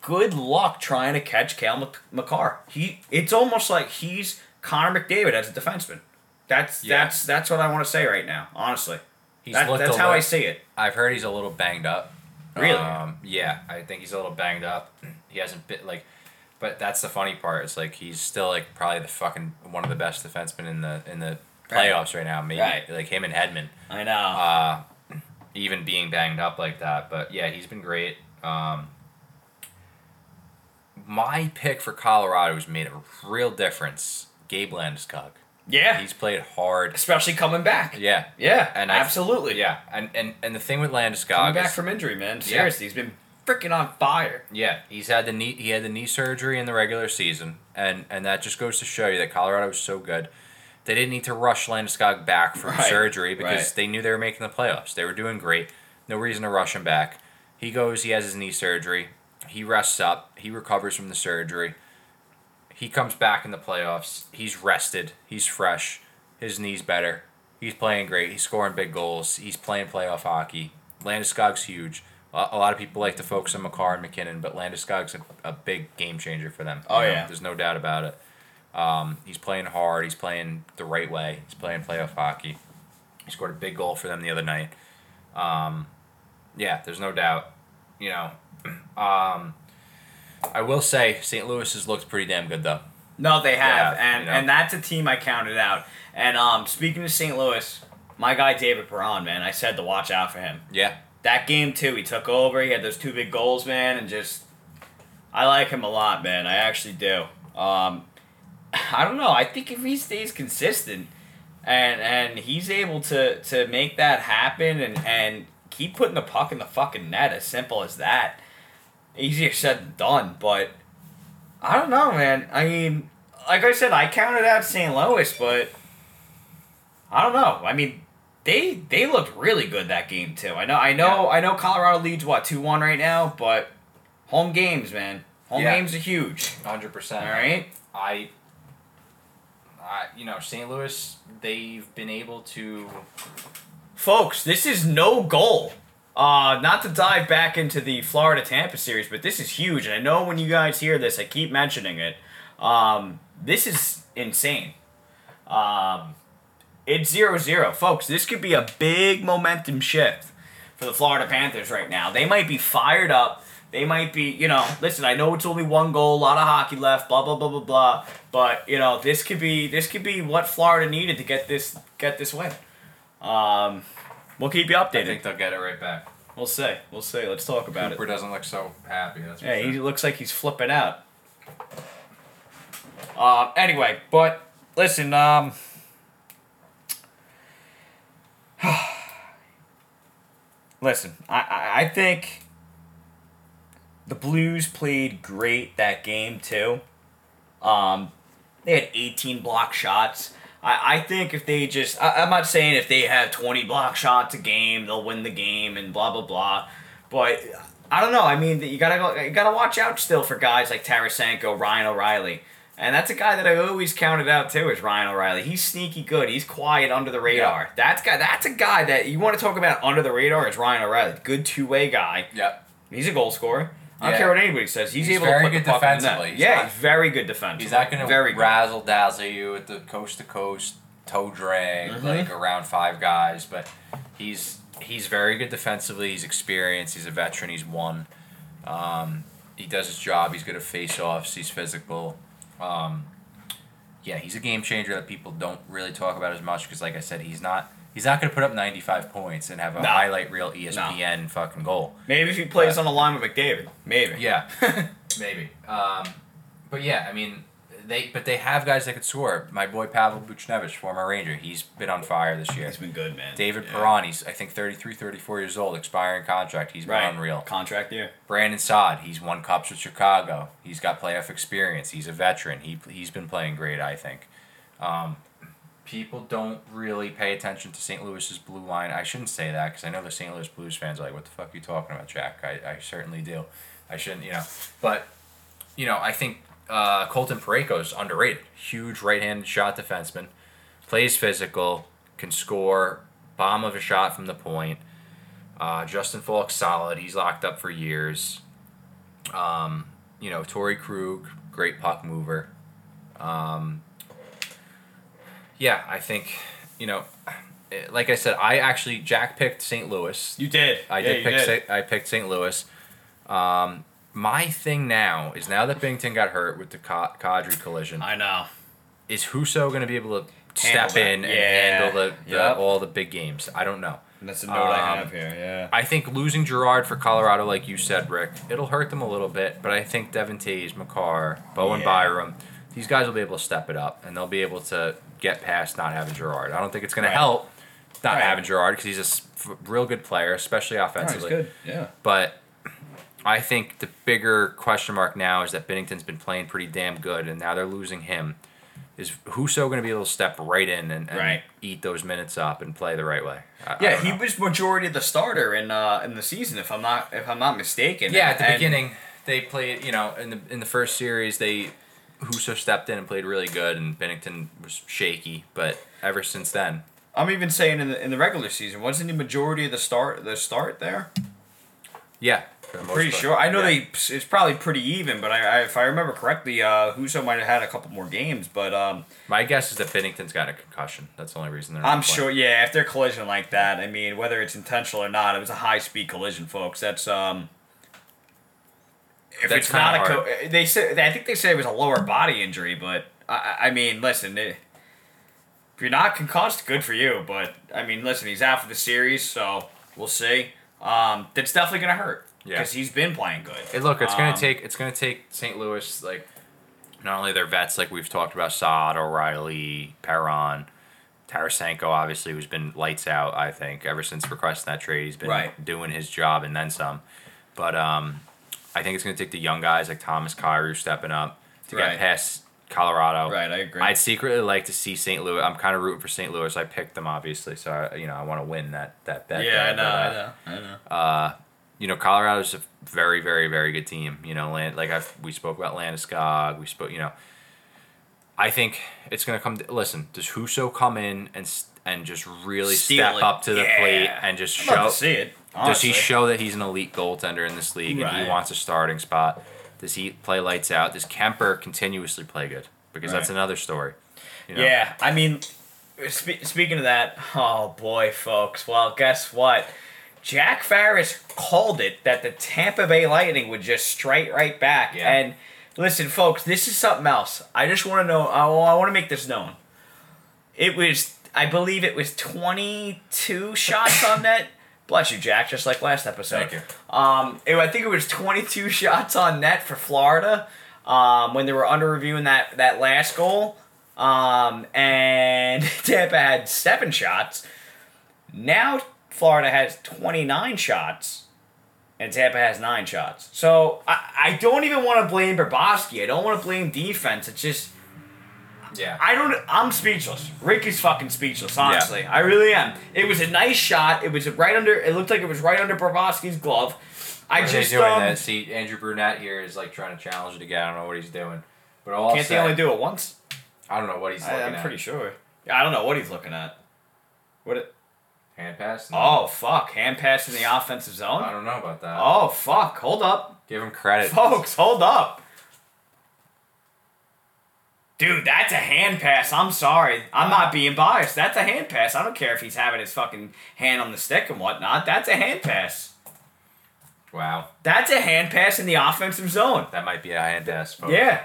good luck trying to catch Cale Makar. He it's almost like he's Connor McDavid as a defenseman. That's yeah. that's that's what I want to say right now. Honestly. He's that, that's how little, I see it. I've heard he's a little banged up. Really? Um, yeah, I think he's a little banged up. He hasn't been like, but that's the funny part. It's like he's still like probably the fucking one of the best defensemen in the in the playoffs right, right now. Maybe right. Like him and Hedman. I know. Uh, even being banged up like that, but yeah, he's been great. Um, my pick for Colorado has made a real difference. Gabe Landeskog. Yeah. He's played hard. Especially coming back. Yeah. Yeah. And absolutely. I, yeah. And, and and the thing with Landeskog coming back is, from injury, man. Seriously, yeah. He's been freaking on fire. Yeah. He's had the knee he had the knee surgery in the regular season. And and that just goes to show you that Colorado was so good. They didn't need to rush Landeskog back from right. surgery because right. they knew they were making the playoffs. They were doing great. No reason to rush him back. He goes, he has his knee surgery, he rests up, he recovers from the surgery. He comes back in the playoffs. He's rested. He's fresh. His knee's better. He's playing great. He's scoring big goals. He's playing playoff hockey. Landeskog's huge. A lot of people like to focus on Makar and McKinnon, but Landeskog's a, a big game changer for them. Oh, you know, yeah. There's no doubt about it. Um, he's playing hard. He's playing the right way. He's playing playoff hockey. He scored a big goal for them the other night. Um, yeah, there's no doubt. You know... Um, I will say Saint Louis has looked pretty damn good though. No, they have, yeah, and you know. and that's a team I counted out. And um, speaking of Saint Louis, my guy David Perron, man, I said to watch out for him. Yeah. That game too, he took over. He had those two big goals, man, and just I like him a lot, man. I actually do. Um, I don't know. I think if he stays consistent, and and he's able to to make that happen, and and keep putting the puck in the fucking net, as simple as that. Easier said than done, but I don't know, man. I mean, like I said, I counted out Saint Louis, but I don't know. I mean, they they looked really good that game too. I know, I know, yeah. I know. Colorado leads what two one right now, but home games, man. Home yeah. games are huge. one hundred percent. All right. I, I, you know, Saint Louis. They've been able to. Folks, this is no goal. Uh, not to dive back into the Florida-Tampa series, but this is huge, and I know when you guys hear this, I keep mentioning it. Um, this is insane. Um, it's zero zero. Folks, this could be a big momentum shift for the Florida Panthers right now. They might be fired up. They might be, you know, listen, I know it's only one goal, a lot of hockey left, blah, blah, blah, blah, blah, but, you know, this could be this could be what Florida needed to get this get this win. Um... We'll keep you updated. I think they'll get it right back. We'll see. We'll see. Let's talk about Cooper it. Cooper doesn't look so happy. That's yeah, sure. He looks like he's flipping out. Uh, anyway, but listen, um, listen, I, I, I think the Blues played great that game, too. Um, they had eighteen block shots. I think if they just... I, I'm not saying if they have twenty block shots a game, they'll win the game and blah, blah, blah. But I don't know. I mean, you gotta go, you gotta watch out still for guys like Tarasenko, Ryan O'Reilly. And that's a guy that I always counted out, too, is Ryan O'Reilly. He's sneaky good. He's quiet under the radar. Yep. That's guy. That's a guy that you want to talk about under the radar is Ryan O'Reilly. Good two-way guy. Yep. He's a goal scorer. I don't yeah. care what anybody says. He's, he's able very to put good the puck defensively. In the net. He's yeah, not, he's very good defensively. He's not going to razzle dazzle you at the coast to coast toe drag mm-hmm. like around five guys, but he's he's very good defensively. He's experienced. He's a veteran. He's won. Um, he does his job. He's good at face-offs. He's physical. Um, yeah, he's a game changer that people don't really talk about as much because, like I said, he's not He's not going to put up ninety-five points and have a no. highlight reel E S P N no. fucking goal. Maybe if he plays but, on a line with McDavid. Maybe. Yeah. Maybe. Um, but yeah, I mean, they but they have guys that could score. My boy Pavel Buchnevich, former Ranger, he's been on fire this year. He's been good, man. David yeah. Perron, he's, I think, thirty-three, thirty-four years old, expiring contract. He's been right. unreal. Contract, yeah. Brandon Saad, he's won cups with Chicago. He's got playoff experience. He's a veteran. He, he's been playing great, I think. Um... People don't really pay attention to Saint Louis's blue line. I shouldn't say that because I know the Saint Louis Blues fans are like, what the fuck are you talking about, Jack? I, I certainly do. I shouldn't, you know. But, you know, I think uh, Colton Parayko is underrated. Huge right-handed shot defenseman. Plays physical. Can score. Bomb of a shot from the point. Uh, Justin Falk's solid. He's locked up for years. Um, you know, Torrey Krug, great puck mover. Um... Yeah, I think, you know, like I said, I actually, Jack picked Saint Louis. You did. I yeah, did pick did. St- I picked Saint Louis. Um, my thing now is now that Binnington got hurt with the Kadri co- collision. I know. Is Husso going to be able to handle step that. in yeah. and handle the, the yep. all the big games? I don't know. And that's a note um, I have here, yeah. I think losing Girard for Colorado, like you said, Rick, it'll hurt them a little bit, but I think Devon Taves, Makar, Bowen yeah. Byram, these guys will be able to step it up, and they'll be able to get past not having Girard. I don't think it's going right. to help not right. having Girard because he's a real good player, especially offensively. No, he's good, yeah. But I think the bigger question mark now is that Binnington's been playing pretty damn good, and now they're losing him. Is Husso going to be able to step right in and, and right. eat those minutes up and play the right way? I, yeah, I he was majority of the starter in uh, in the season, if I'm not if I'm not mistaken. Yeah, and, at the and, beginning they played. You know, in the in the first series they. Husso stepped in and played really good, and Binnington was shaky. But ever since then, I'm even saying in the in the regular season, wasn't the majority of the start the start there? Yeah, I'm pretty part. sure. I know yeah. they it's probably pretty even, but I, I if I remember correctly, uh, Husso might have had a couple more games. But um, my guess is that Binnington's got a concussion. That's the only reason they're. Not I'm playing. sure. Yeah, if they're collision like that, I mean, whether it's intentional or not, it was a high speed collision, folks. That's um. If That's it's not a co- they said I think they said it was a lower body injury, but I I mean listen, it, if you're not concussed, good for you. But I mean listen, he's out for the series, so we'll see. Um, that's definitely gonna hurt because yeah. he's been playing good. Hey, look, it's um, gonna take it's gonna take Saint Louis like not only their vets like we've talked about Saad, O'Reilly, Perron, Tarasenko obviously who's been lights out. I think ever since requesting that trade, he's been right. doing his job and then some. But um. I think it's going to take the young guys like Thomas Kyrou stepping up to right. get past Colorado. Right, I agree. I'd secretly like to see Saint Louis. I'm kind of rooting for Saint Louis. I picked them, obviously, so I, you know I want to win that, that bet. Yeah, there, I know, but, I know, I know. Uh, you know, Colorado's a very, very, very good team. You know, Land, like I've, we spoke about Landeskog. We spoke, you know. I think it's going to come. To, listen, does Husso come in and and just really Steal step it. up to the yeah. plate and just I'd show? Love to see it. Honestly. Does he show that he's an elite goaltender in this league and right. he wants a starting spot? Does he play lights out? Does Kemper continuously play good? Because right. that's another story. You know? Yeah, I mean, spe- speaking of that, oh boy, folks. Well, guess what? Jack Farris called it that the Tampa Bay Lightning would just strike right back. Yeah. And listen, folks, this is something else. I just want to know, I, I want to make this known. It was, I believe it was twenty-two shots on net. Bless you, Jack, just like last episode. Thank you. Um, it, I think it was twenty-two shots on net for Florida um, when they were under reviewing that, that last goal. Um, and Tampa had seven shots. Now Florida has twenty-nine shots, and Tampa has nine shots. So I, I don't even want to blame Bobrovsky. I don't want to blame defense. It's just... Yeah. I don't I'm speechless. Rick is fucking speechless, honestly. Yeah. I really am. It was a nice shot. It was right under it looked like it was right under Bobrovsky's glove. I what just doing um, that? See Andrew Brunette here is like trying to challenge it again. I don't know what he's doing. But all Can't set, they only do it once? I don't know what he's I, looking I'm at. I'm pretty sure. Yeah, I don't know what he's looking at. What it hand pass? No. Oh fuck. Hand pass in the offensive zone? I don't know about that. Oh fuck. Hold up. Give him credit. Folks, hold up. Dude, that's a hand pass. I'm sorry. I'm not being biased. That's a hand pass. I don't care if he's having his fucking hand on the stick and whatnot. That's a hand pass. Wow. That's a hand pass in the offensive zone. That might be a hand pass. Folks. Yeah.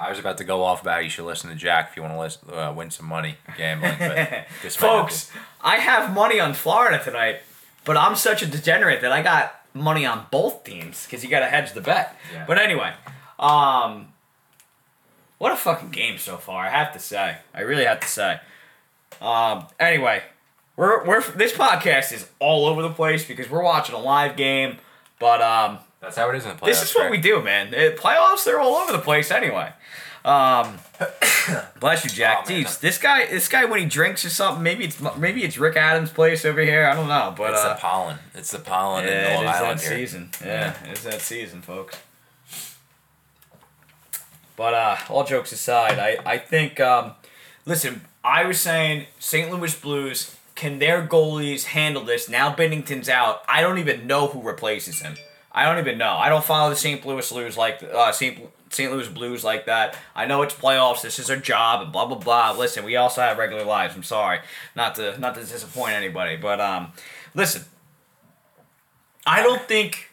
I was about to go off about you should listen to Jack if you want to listen, uh, win some money gambling. But this folks, I have money on Florida tonight, but I'm such a degenerate that I got money on both teams because you got to hedge the bet. Yeah. But anyway, um, what a fucking game so far. I have to say, I really have to say. Um, anyway, we're we're this podcast is all over the place because we're watching a live game, but um. That's how it is in the playoffs. This is what right? we do, man. It, playoffs, they're all over the place anyway. Um, bless you, Jack. Oh, Jeez, this guy, this guy, when he drinks or something, maybe it's maybe it's Rick Adams' place over here. I don't know, but it's uh, the pollen. It's the pollen yeah, in Long Island here. It is that season. Yeah, yeah, it's that season, folks. But uh, all jokes aside, I I think um, listen, I was saying Saint Louis Blues, can their goalies handle this? Now Binnington's out. I don't even know who replaces him. I don't even know. I don't follow the Saint Louis Blues like uh, Saint Saint Louis Blues like that. I know it's playoffs. This is our job, and blah blah blah. Listen, we also have regular lives. I'm sorry, not to not to disappoint anybody, but um, listen, I don't think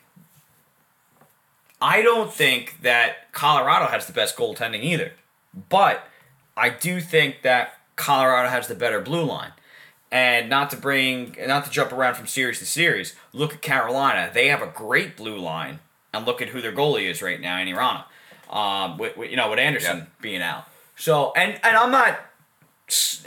I don't think that Colorado has the best goaltending either, but I do think that Colorado has the better blue line. And not to bring, not to jump around from series to series, look at Carolina. They have a great blue line, and look at who their goalie is right now, Antti Raanta. Um, with, with, you know, with Anderson yep. being out. So, and and I'm not,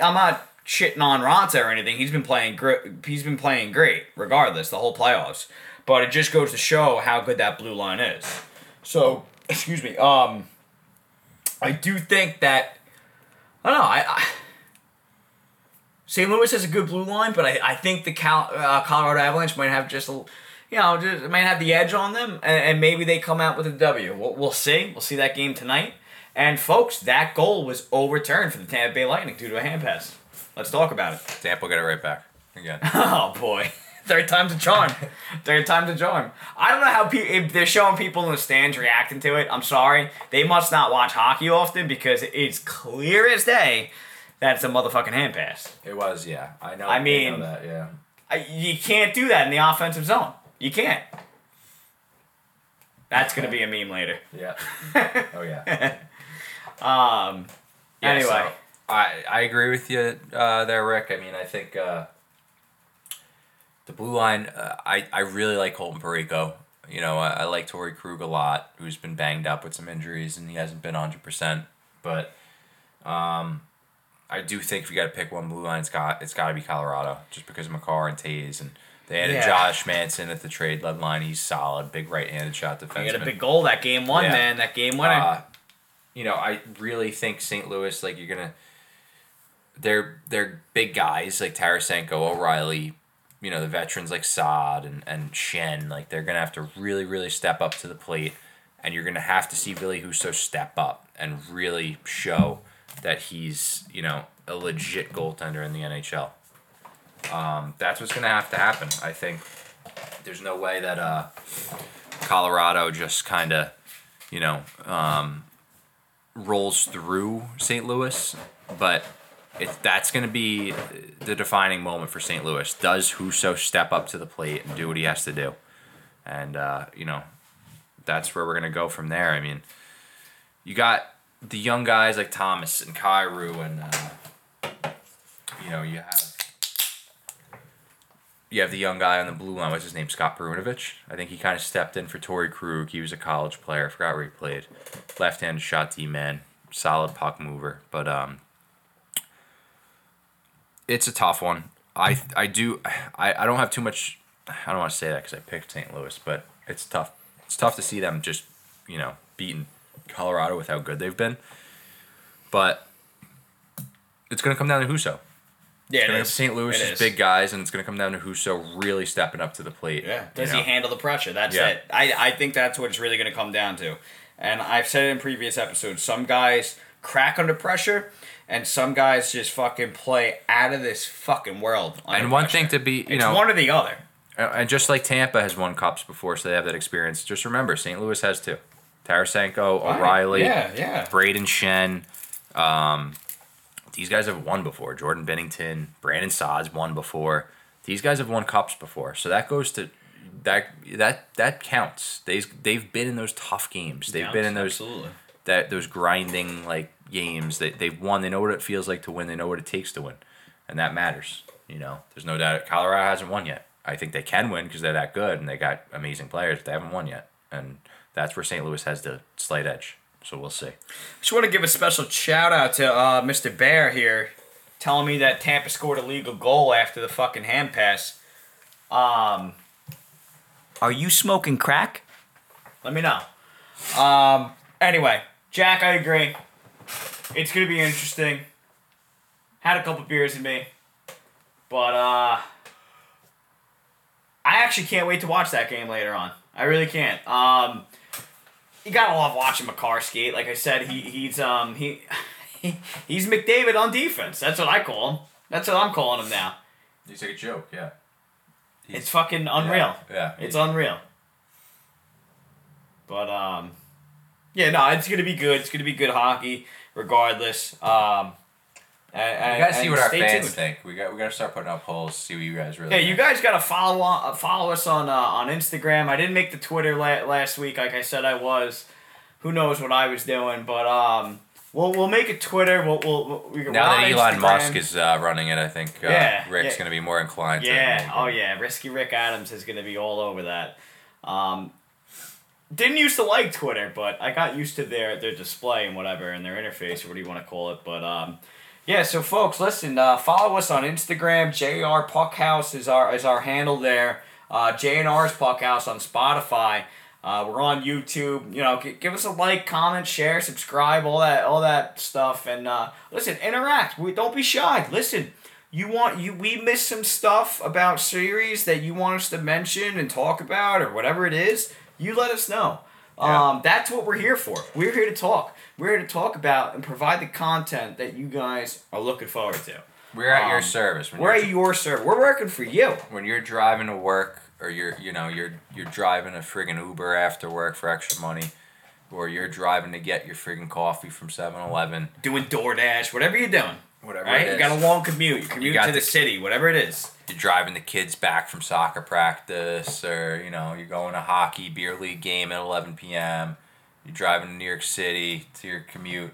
I'm not shitting on Raanta or anything. He's been playing great. He's been playing great, regardless, the whole playoffs. But it just goes to show how good that blue line is. So, excuse me. Um, I do think that. I don't know. I. I Saint Louis has a good blue line, but I, I think the Cal, uh, Colorado Avalanche might have just, a, you know, just, might have the edge on them, and, and maybe they come out with a W. We'll, we'll see. We'll see that game tonight. And, folks, that goal was overturned for the Tampa Bay Lightning due to a hand pass. Let's talk about it. Tampa will get it right back again. Oh, boy. Third time's a charm. Third time's a charm. I don't know how pe- if they're showing people in the stands reacting to it. I'm sorry. They must not watch hockey often because it's clear as day. That's a motherfucking hand pass. It was, yeah. I know. I mean, know that, yeah. I, you can't do that in the offensive zone. You can't. That's gonna be a meme later. Yeah. Oh yeah. um. Yeah, anyway, so I I agree with you uh, there, Rick. I mean, I think uh, the blue line. Uh, I I really like Colton Parayko. You know, I, I like Torey Krug a lot, who's been banged up with some injuries, and he hasn't been one hundred percent. But, um. I do think if you got to pick one blue line, it's got it's got to be Colorado, just because of McCarr and Taves, and they added yeah. Josh Manson at the trade deadline. He's solid, big right-handed shot defenseman. He got a big goal that game one, yeah. man. That game winner. Uh, you know, I really think Saint Louis, like you're gonna, they're they're big guys like Tarasenko, O'Reilly, you know, the veterans like Saad and and Schenn. Like they're gonna have to really really step up to the plate, and you're gonna have to see Ville Husso step up and really show that he's, you know, a legit goaltender in the N H L. Um, that's what's going to have to happen. I think there's no way that uh, Colorado just kind of, you know, um, rolls through Saint Louis. But it, that's going to be the defining moment for Saint Louis. Does Husso step up to the plate and do what he has to do? And, uh, you know, that's where we're going to go from there. I mean, you got the young guys like Thomas and Kyrou and, uh, you know, you have you have the young guy on the blue line. What's his name? Scott Perunovich. I think he kind of stepped in for Torey Krug. He was a college player. I forgot where he played. Left-handed shot D-man. Solid puck mover. But um, it's a tough one. I I do I, I don't have too much. I don't want to say that because I picked Saint Louis, but it's tough. It's tough to see them just, you know, beaten Colorado with how good they've been, but it's going to come down to Husso. Yeah, it is. Saint Louis is big guys, and it's going to come down to Husso really stepping up to the plate. Yeah, does he handle the pressure? That's it. I, I think that's what it's really going to come down to, and I've said it in previous episodes. Some guys crack under pressure, and some guys just fucking play out of this fucking world. And one thing to be, you know, it's one or the other. And just like Tampa has won cups before, so they have that experience. Just remember, Saint Louis has too. Tarasenko, right. O'Reilly, yeah, yeah. Braden Schenn. Um, these guys have won before. Jordan Binnington, Brandon Saad's won before. These guys have won cups before. So that goes to that that that counts. They've they've been in those tough games. They've counts, been in those absolutely. that those grinding like games that they, they've won. They know what it feels like to win. They know what it takes to win, and that matters. You know, there's no doubt. Colorado hasn't won yet. I think they can win because they're that good and they got amazing players. But they haven't won yet, and that's where Saint Louis has the slight edge. So we'll see. I just want to give a special shout out to uh, Mister Bear here, telling me that Tampa scored a legal goal after the fucking hand pass. Um, are you smoking crack? Let me know. Um, anyway, Jack, I agree. It's gonna be interesting. Had a couple beers in me, but uh, I actually can't wait to watch that game later on. I really can't. Um, you gotta love watching McCarr skate. Like I said, he he's um he, he he's McDavid on defense. That's what I call him. That's what I'm calling him now. He's like a joke, yeah. He's, it's fucking unreal. Yeah, yeah it's unreal. But um, yeah, no, it's gonna be good. It's gonna be good hockey, regardless. Um, and, we gotta see what our fans tuned. think. We got we gotta start putting up polls. See what you guys really. Yeah, think. You guys gotta follow on, follow us on uh, on Instagram. I didn't make the Twitter la- last week, like I said I was. Who knows what I was doing? But um, we'll we'll make a Twitter. We'll we'll we can now that Elon Instagram. Musk is uh, running it, I think uh, yeah, Rick's yeah. gonna be more inclined. Yeah. To oh yeah, Risky Rick Adams is gonna be all over that. Um. Didn't used to like Twitter, but I got used to their, their display and whatever, and their interface, or what do you want to call it. But, um, yeah, so folks, listen, uh, follow us on Instagram. J R Puckhouse is our is our handle there. Uh, J and R's Puckhouse on Spotify. Uh, we're on YouTube. You know, g- give us a like, comment, share, subscribe, all that all that stuff. And uh, listen, interact. We don't be shy. Listen, you want you we missed some stuff about series that you want us to mention and talk about or whatever it is. You let us know. Yeah. Um, that's what we're here for. We're here to talk. We're here to talk about and provide the content that you guys are looking forward to. We're at um, your service. When we're at your service. We're working for you. When you're driving to work, or you're you know you're you're driving a friggin' Uber after work for extra money, or you're driving to get your friggin' coffee from seven eleven. Doing DoorDash, whatever you're doing. Whatever right? it is. You got a long commute. You commute you to the, the city, whatever it is. You're driving the kids back from soccer practice, or, you know, you're going to hockey, beer league game at eleven p.m. You're driving to New York City to your commute.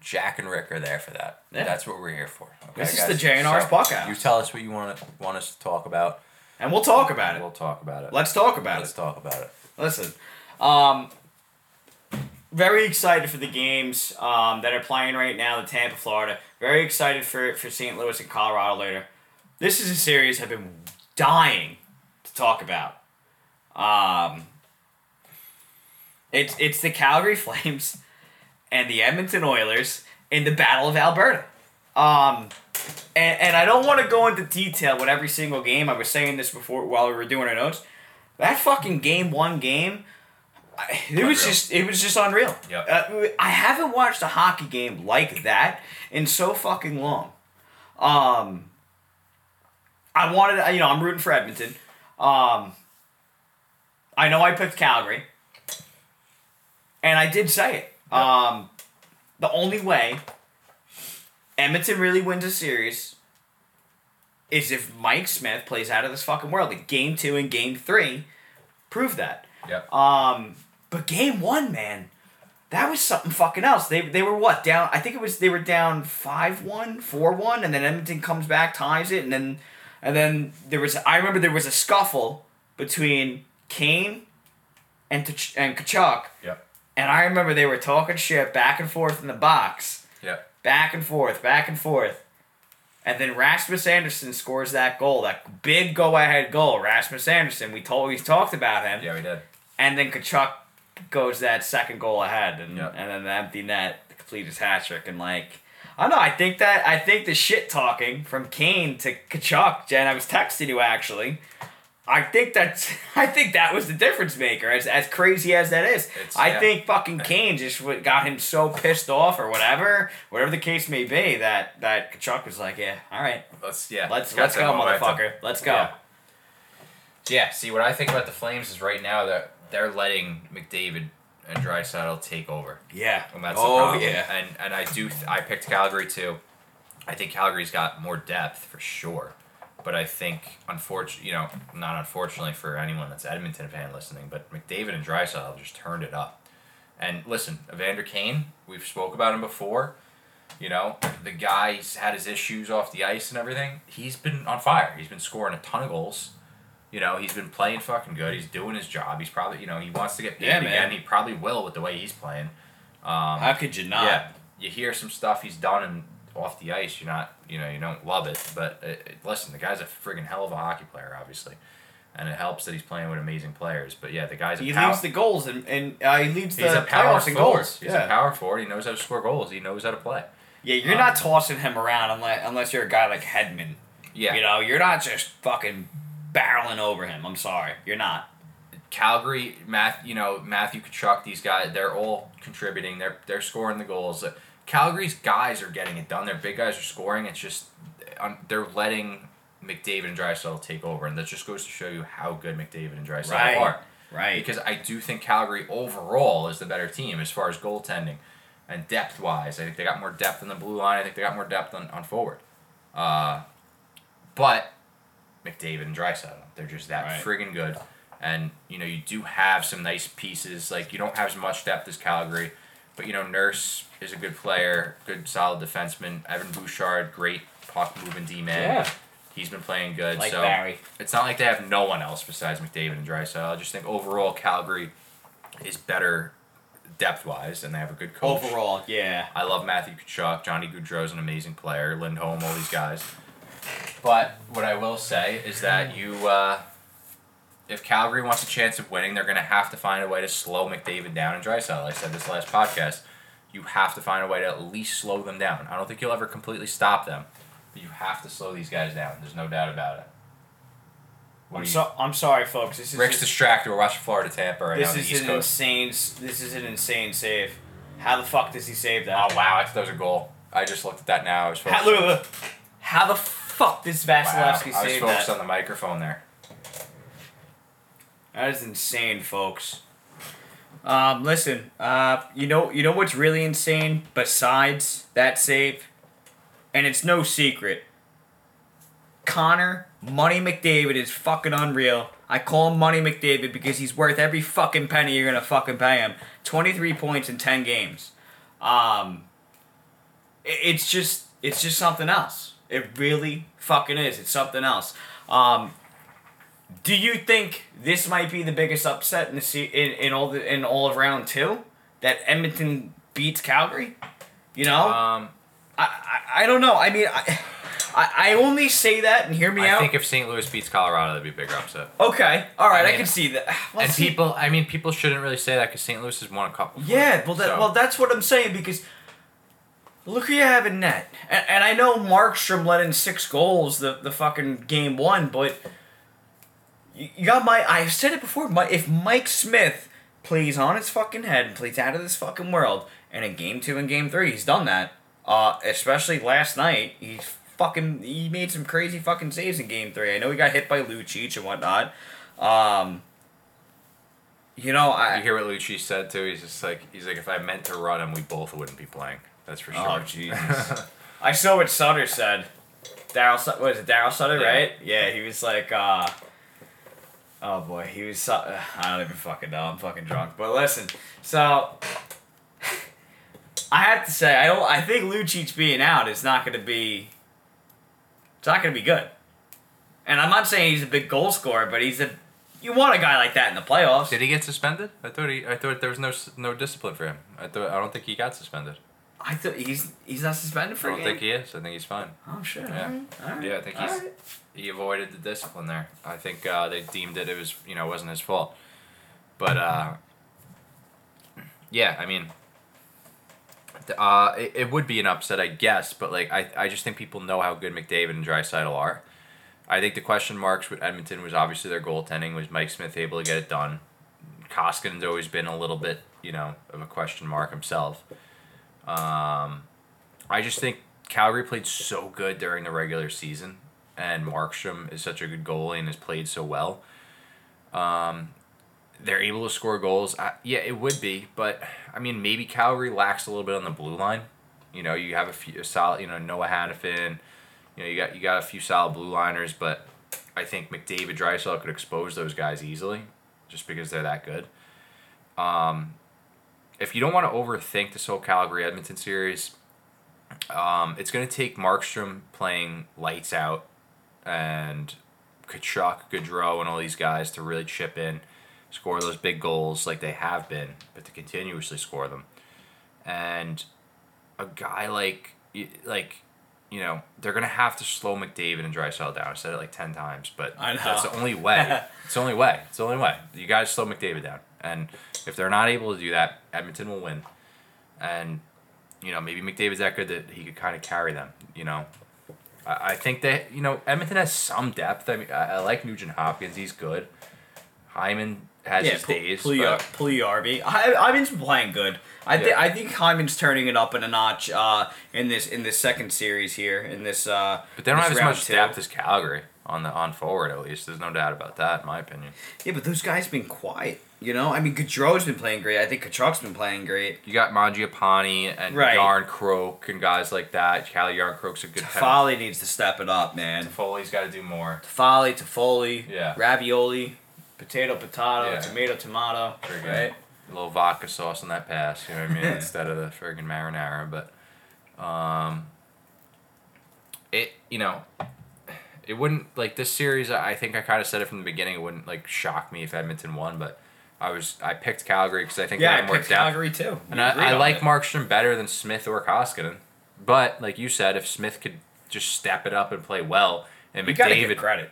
Jack and Rick are there for that. Yeah. That's what we're here for. Okay, this guys? is the J and R's so podcast. You tell us what you want want us to talk about. And we'll talk about and it. We'll talk about it. Let's talk about Let's it. Let's talk about it. Listen, um... very excited for the games um, that are playing right now in Tampa, Florida. Very excited for, for Saint Louis and Colorado later. This is a series I've been dying to talk about. Um, it's it's the Calgary Flames and the Edmonton Oilers in the Battle of Alberta. Um, and, and I don't want to go into detail with every single game. I was saying this before while we were doing our notes. That fucking game one game... It unreal. was just it was just unreal. Yep. Uh, I haven't watched a hockey game like that in so fucking long. Um, I wanted you know I'm rooting for Edmonton. Um, I know I picked Calgary, and I did say it. Yep. Um, the only way Edmonton really wins a series is if Mike Smith plays out of this fucking world. Like game two and game three prove that. Yep. Um. But game one, man, that was something fucking else. They they were what down? I think it was they were down five one, four one, and then Edmonton comes back, ties it, and then and then there was I remember there was a scuffle between Kane and T- and Tkachuk. Yep. And I remember they were talking shit back and forth in the box. Yep. Back and forth, back and forth, and then Rasmus Anderson scores that goal, that big go ahead goal. Rasmus Anderson, we told we talked about him. Yeah, we did. And then Tkachuk goes that second goal ahead, and yep. and then the empty net complete his hat trick, and like I don't know, I think that I think the shit talking from Kane to Tkachuk, Jen, I was texting you actually. I think that's I think that was the difference maker. As as crazy as that is, it's, I yeah. think fucking Kane just got him so pissed off or whatever, whatever the case may be, that that Tkachuk was like, yeah, all right, let's yeah, let's let's go, motherfucker, let's go. Yeah. yeah, see what I think about the Flames is right now that. They're letting McDavid and Draisaitl take over. Yeah. And that's oh, the problem. yeah. And and I do th- I picked Calgary too. I think Calgary's got more depth for sure, but I think unfortunately, you know, not unfortunately for anyone that's Edmonton fan listening, but McDavid and Draisaitl just turned it up. And listen, Evander Kane, we've spoke about him before. You know, the guy's had his issues off the ice and everything. He's been on fire. He's been scoring a ton of goals. You know, he's been playing fucking good. He's doing his job. He's probably, you know, he wants to get paid yeah, again. He probably will with the way he's playing. Um, How could you not? Yeah, you hear some stuff he's done and off the ice. You're not, you know, you don't love it. But it, it, listen, the guy's a friggin' hell of a hockey player, obviously. And it helps that he's playing with amazing players. But yeah, the guy's a he power... leads the goals and and uh, he leads he's the playoffs and goals. He's yeah. a power forward. He knows how to score goals. He knows how to play. Yeah, you're um, not tossing him around unless unless you're a guy like Hedman. Yeah, you know, you're not just fucking barreling over him. I'm sorry, you're not. Calgary, Math, you know Matthew Tkachuk, these guys, they're all contributing. They're they're scoring the goals. Calgary's guys are getting it done. Their big guys are scoring. It's just they're letting McDavid and Draisaitl take over, and that just goes to show you how good McDavid and Draisaitl right. are. Right. Because I do think Calgary overall is the better team as far as goaltending and depth-wise. I think they got more depth in the blue line. I think they got more depth on, on forward. Uh, but McDavid and Draisaitl, they're just that right. friggin' good. And, you know, you do have some nice pieces. Like, you don't have as much depth as Calgary. But, you know, Nurse is a good player, good, solid defenseman. Evan Bouchard, great puck-moving D-man. Yeah. He's been playing good, like so Barry. It's not like they have no one else besides McDavid and Draisaitl. I just think overall Calgary is better depth-wise, and they have a good coach. Overall, yeah. I love Matthew Tkachuk. Johnny Gaudreau's an amazing player. Lindholm, all these guys. But what I will say is that you, uh, if Calgary wants a chance of winning, they're going to have to find a way to slow McDavid down and Draisaitl. I said this last podcast. You have to find a way to at least slow them down. I don't think you'll ever completely stop them. You have to slow these guys down. There's no doubt about it. What I'm, so, I'm sorry, folks. This is Rick's distracted. We're watching Florida Tampa right this now. This is an Coast. insane. This is an insane save. How the fuck does he save that? Oh wow! I thought that was a goal. I just looked at that now. I was focused. How, look, look. How the fuck does Vasilevsky wow. save that? I was focused that? on the microphone there. That is insane, folks. Um, listen. Uh, you know, you know what's really insane besides that save. And it's no secret. Connor Money McDavid is fucking unreal. I call him Money McDavid because he's worth every fucking penny you're going to fucking pay him. twenty-three points in ten games. Um, it's just it's just something else. It really fucking is. It's something else. Um, do you think this might be the biggest upset in the se- in, in all the in all of round two? That Edmonton beats Calgary? You know? Um... I, I, I don't know. I mean, I, I I only say that and hear me I out. I think if Saint Louis beats Colorado, that'd be a bigger upset. Okay. All right. I, mean, I can see that. Let's and see. people, I mean, people shouldn't really say that because Saint Louis has won a couple. Yeah. Well, that, so. well, that's what I'm saying because look who you have in net. And, and I know Markstrom let in six goals the, the fucking game one, but you, you got my, I've said it before, my, if Mike Smith plays on his fucking head and plays out of this fucking world, and in game two and game three, he's done that. Uh, especially last night, he fucking he made some crazy fucking saves in Game Three. I know he got hit by Lucic and whatnot. Um, you know, I you hear what Lucic said too. He's just like he's like, if I meant to run him, we both wouldn't be playing. That's for sure. Oh Jesus! I saw what Sutter said. Daryl, what is it? Daryl Sutter, yeah. right? Yeah, he was like, uh, oh boy, he was. Uh, I don't even fucking know. I'm fucking drunk. But listen, so. I have to say, I don't. I think Lucic being out is not going to be. It's not going to be good, and I'm not saying he's a big goal scorer, but he's a. You want a guy like that in the playoffs. Did he get suspended? I thought he. I thought there was no no discipline for him. I thought. I don't think he got suspended. I thought he's he's not suspended for. I don't think he is. I think he's fine. Oh sure. Yeah. All right. All right. Yeah. I think he's. All right. He avoided the discipline there. I think uh, they deemed it. It was you know wasn't his fault, but. Uh, yeah, I mean. Uh, it, it would be an upset, I guess, but like I, I just think people know how good McDavid and Draisaitl are. I think the question marks with Edmonton was obviously their goaltending. Was Mike Smith able to get it done? Koskinen's always been a little bit, you know, of a question mark himself. Um, I just think Calgary played so good during the regular season, and Markstrom is such a good goalie and has played so well. Um... They're able to score goals. I, yeah, it would be, but I mean, maybe Calgary lacks a little bit on the blue line. You know, you have a few a solid. You know, Noah Hannafin. You know, you got you got a few solid blue liners, but I think McDavid, Draisaitl could expose those guys easily, just because they're that good. Um, if you don't want to overthink this whole Calgary-Edmonton series, um, it's going to take Markstrom playing lights out and Kachuk, Gaudreau, and all these guys to really chip in, score those big goals like they have been, but to continuously score them. And a guy like, like, you know, they're going to have to slow McDavid and Draisaitl down. I said it like ten times, but that's the only way. It's the only way. It's the only way. You guys slow McDavid down. And if they're not able to do that, Edmonton will win. And, you know, maybe McDavid's that good that he could kind of carry them, you know. I, I think that, you know, Edmonton has some depth. I mean, I, I like Nugent Hopkins. He's good. Hyman has yeah, his P- days. Yeah, Puljujärvi. Hyman's playing good. I think yeah. I think Hyman's turning it up in a notch uh, in this in this second series here in this. Uh, but they don't have as much depth as Calgary on the on forward at least. There's no doubt about that in my opinion. Yeah, but those guys have been quiet. You know, I mean, Gaudreau's been playing great. I think Kachuk's been playing great. You got Mangiapane and right. Yarncroke and guys like that. Callie Yarncroke's a good. Toffoli penalty. Needs to step it up, man. Toffoli's got to do more. Toffoli, Toffoli, yeah. Ravioli, potato, potato, yeah. tomato, tomato. Pretty good. Right. A little vodka sauce on that pass, you know what I mean, instead of the friggin' marinara. But, um, it, you know, it wouldn't, like, this series, I think I kind of said it from the beginning, it wouldn't, like, shock me if Edmonton won, but I was, I picked Calgary because I think yeah, they had more depth. Yeah, I picked Calgary, too. And I, I like it. Markstrom better than Smith or Koskinen, but, like you said, if Smith could just step it up and play well, and you McDavid... gotta give credit.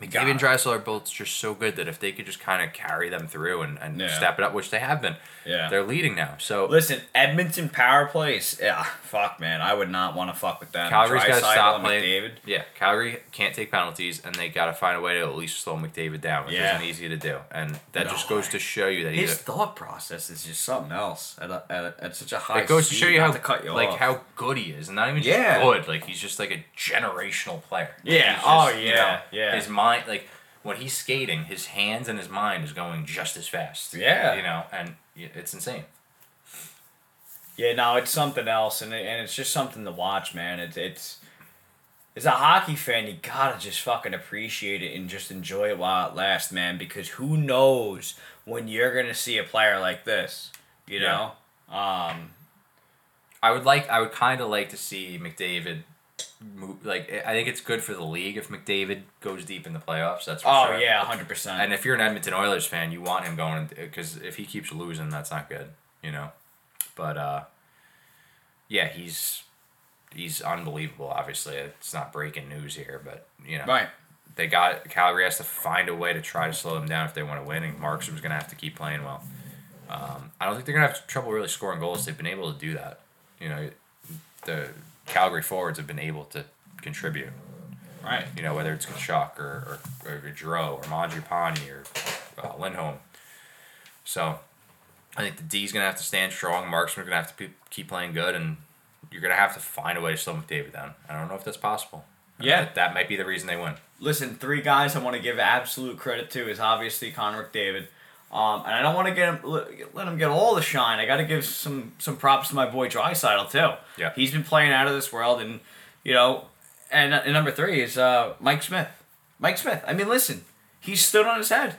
McDavid and Draisaitl are both just so good that if they could just kind of carry them through and, and yeah. step it up, which they have been, yeah. they're leading now. So listen, Edmonton power plays, yeah, fuck man, I would not want to fuck with them. Calgary's got to stop playing. McDavid. Yeah, Calgary can't take penalties, and they got to find a way to at least slow McDavid down, which yeah. isn't easy to do. And that no, just goes to show you that his either, thought process is just something else at a, at, a, at such a high. It goes speed, to show you how to cut you like off. How good he is, and not even just yeah. good. Like he's just like a generational player. Yeah. Just, oh yeah. You know, yeah. His mind, like when he's skating, his hands and his mind is going just as fast. Yeah, you know, and it's insane. Yeah, no, it's something else, and it, and it's just something to watch, man. It's it's as a hockey fan, you gotta just fucking appreciate it and just enjoy it while it lasts, man. Because who knows when you're gonna see a player like this, you know? Yeah. Um, I would like, I would kind of like to see McDavid. Like I think it's good for the league if McDavid goes deep in the playoffs. That's for oh sure. yeah, one hundred percent. And if you're an Edmonton Oilers fan, you want him going because if he keeps losing, that's not good, you know. But uh, yeah, he's he's unbelievable. Obviously, it's not breaking news here, but you know, right? They got Calgary has to find a way to try to slow them down if they want to win, and Markstrom's gonna have to keep playing well. Um, I don't think they're gonna have trouble really scoring goals. They've been able to do that, you know. The Calgary forwards have been able to contribute. Right. You know, whether it's Kachuk or, or, or Gaudreau or Mangiapane or uh, Lindholm. So, I think the D's going to have to stand strong. Marksman's going to have to pe- keep playing good, and you're going to have to find a way to slow McDavid down. I don't know if that's possible. Yeah. That, that might be the reason they win. Listen, three guys I want to give absolute credit to is obviously Connor McDavid. Um, and I don't want to get him, let him get all the shine. I got to give some, some props to my boy Draisaitl too. Yeah, he's been playing out of this world, and you know, and, and number three is uh, Mike Smith. Mike Smith. I mean, listen, he's stood on his head.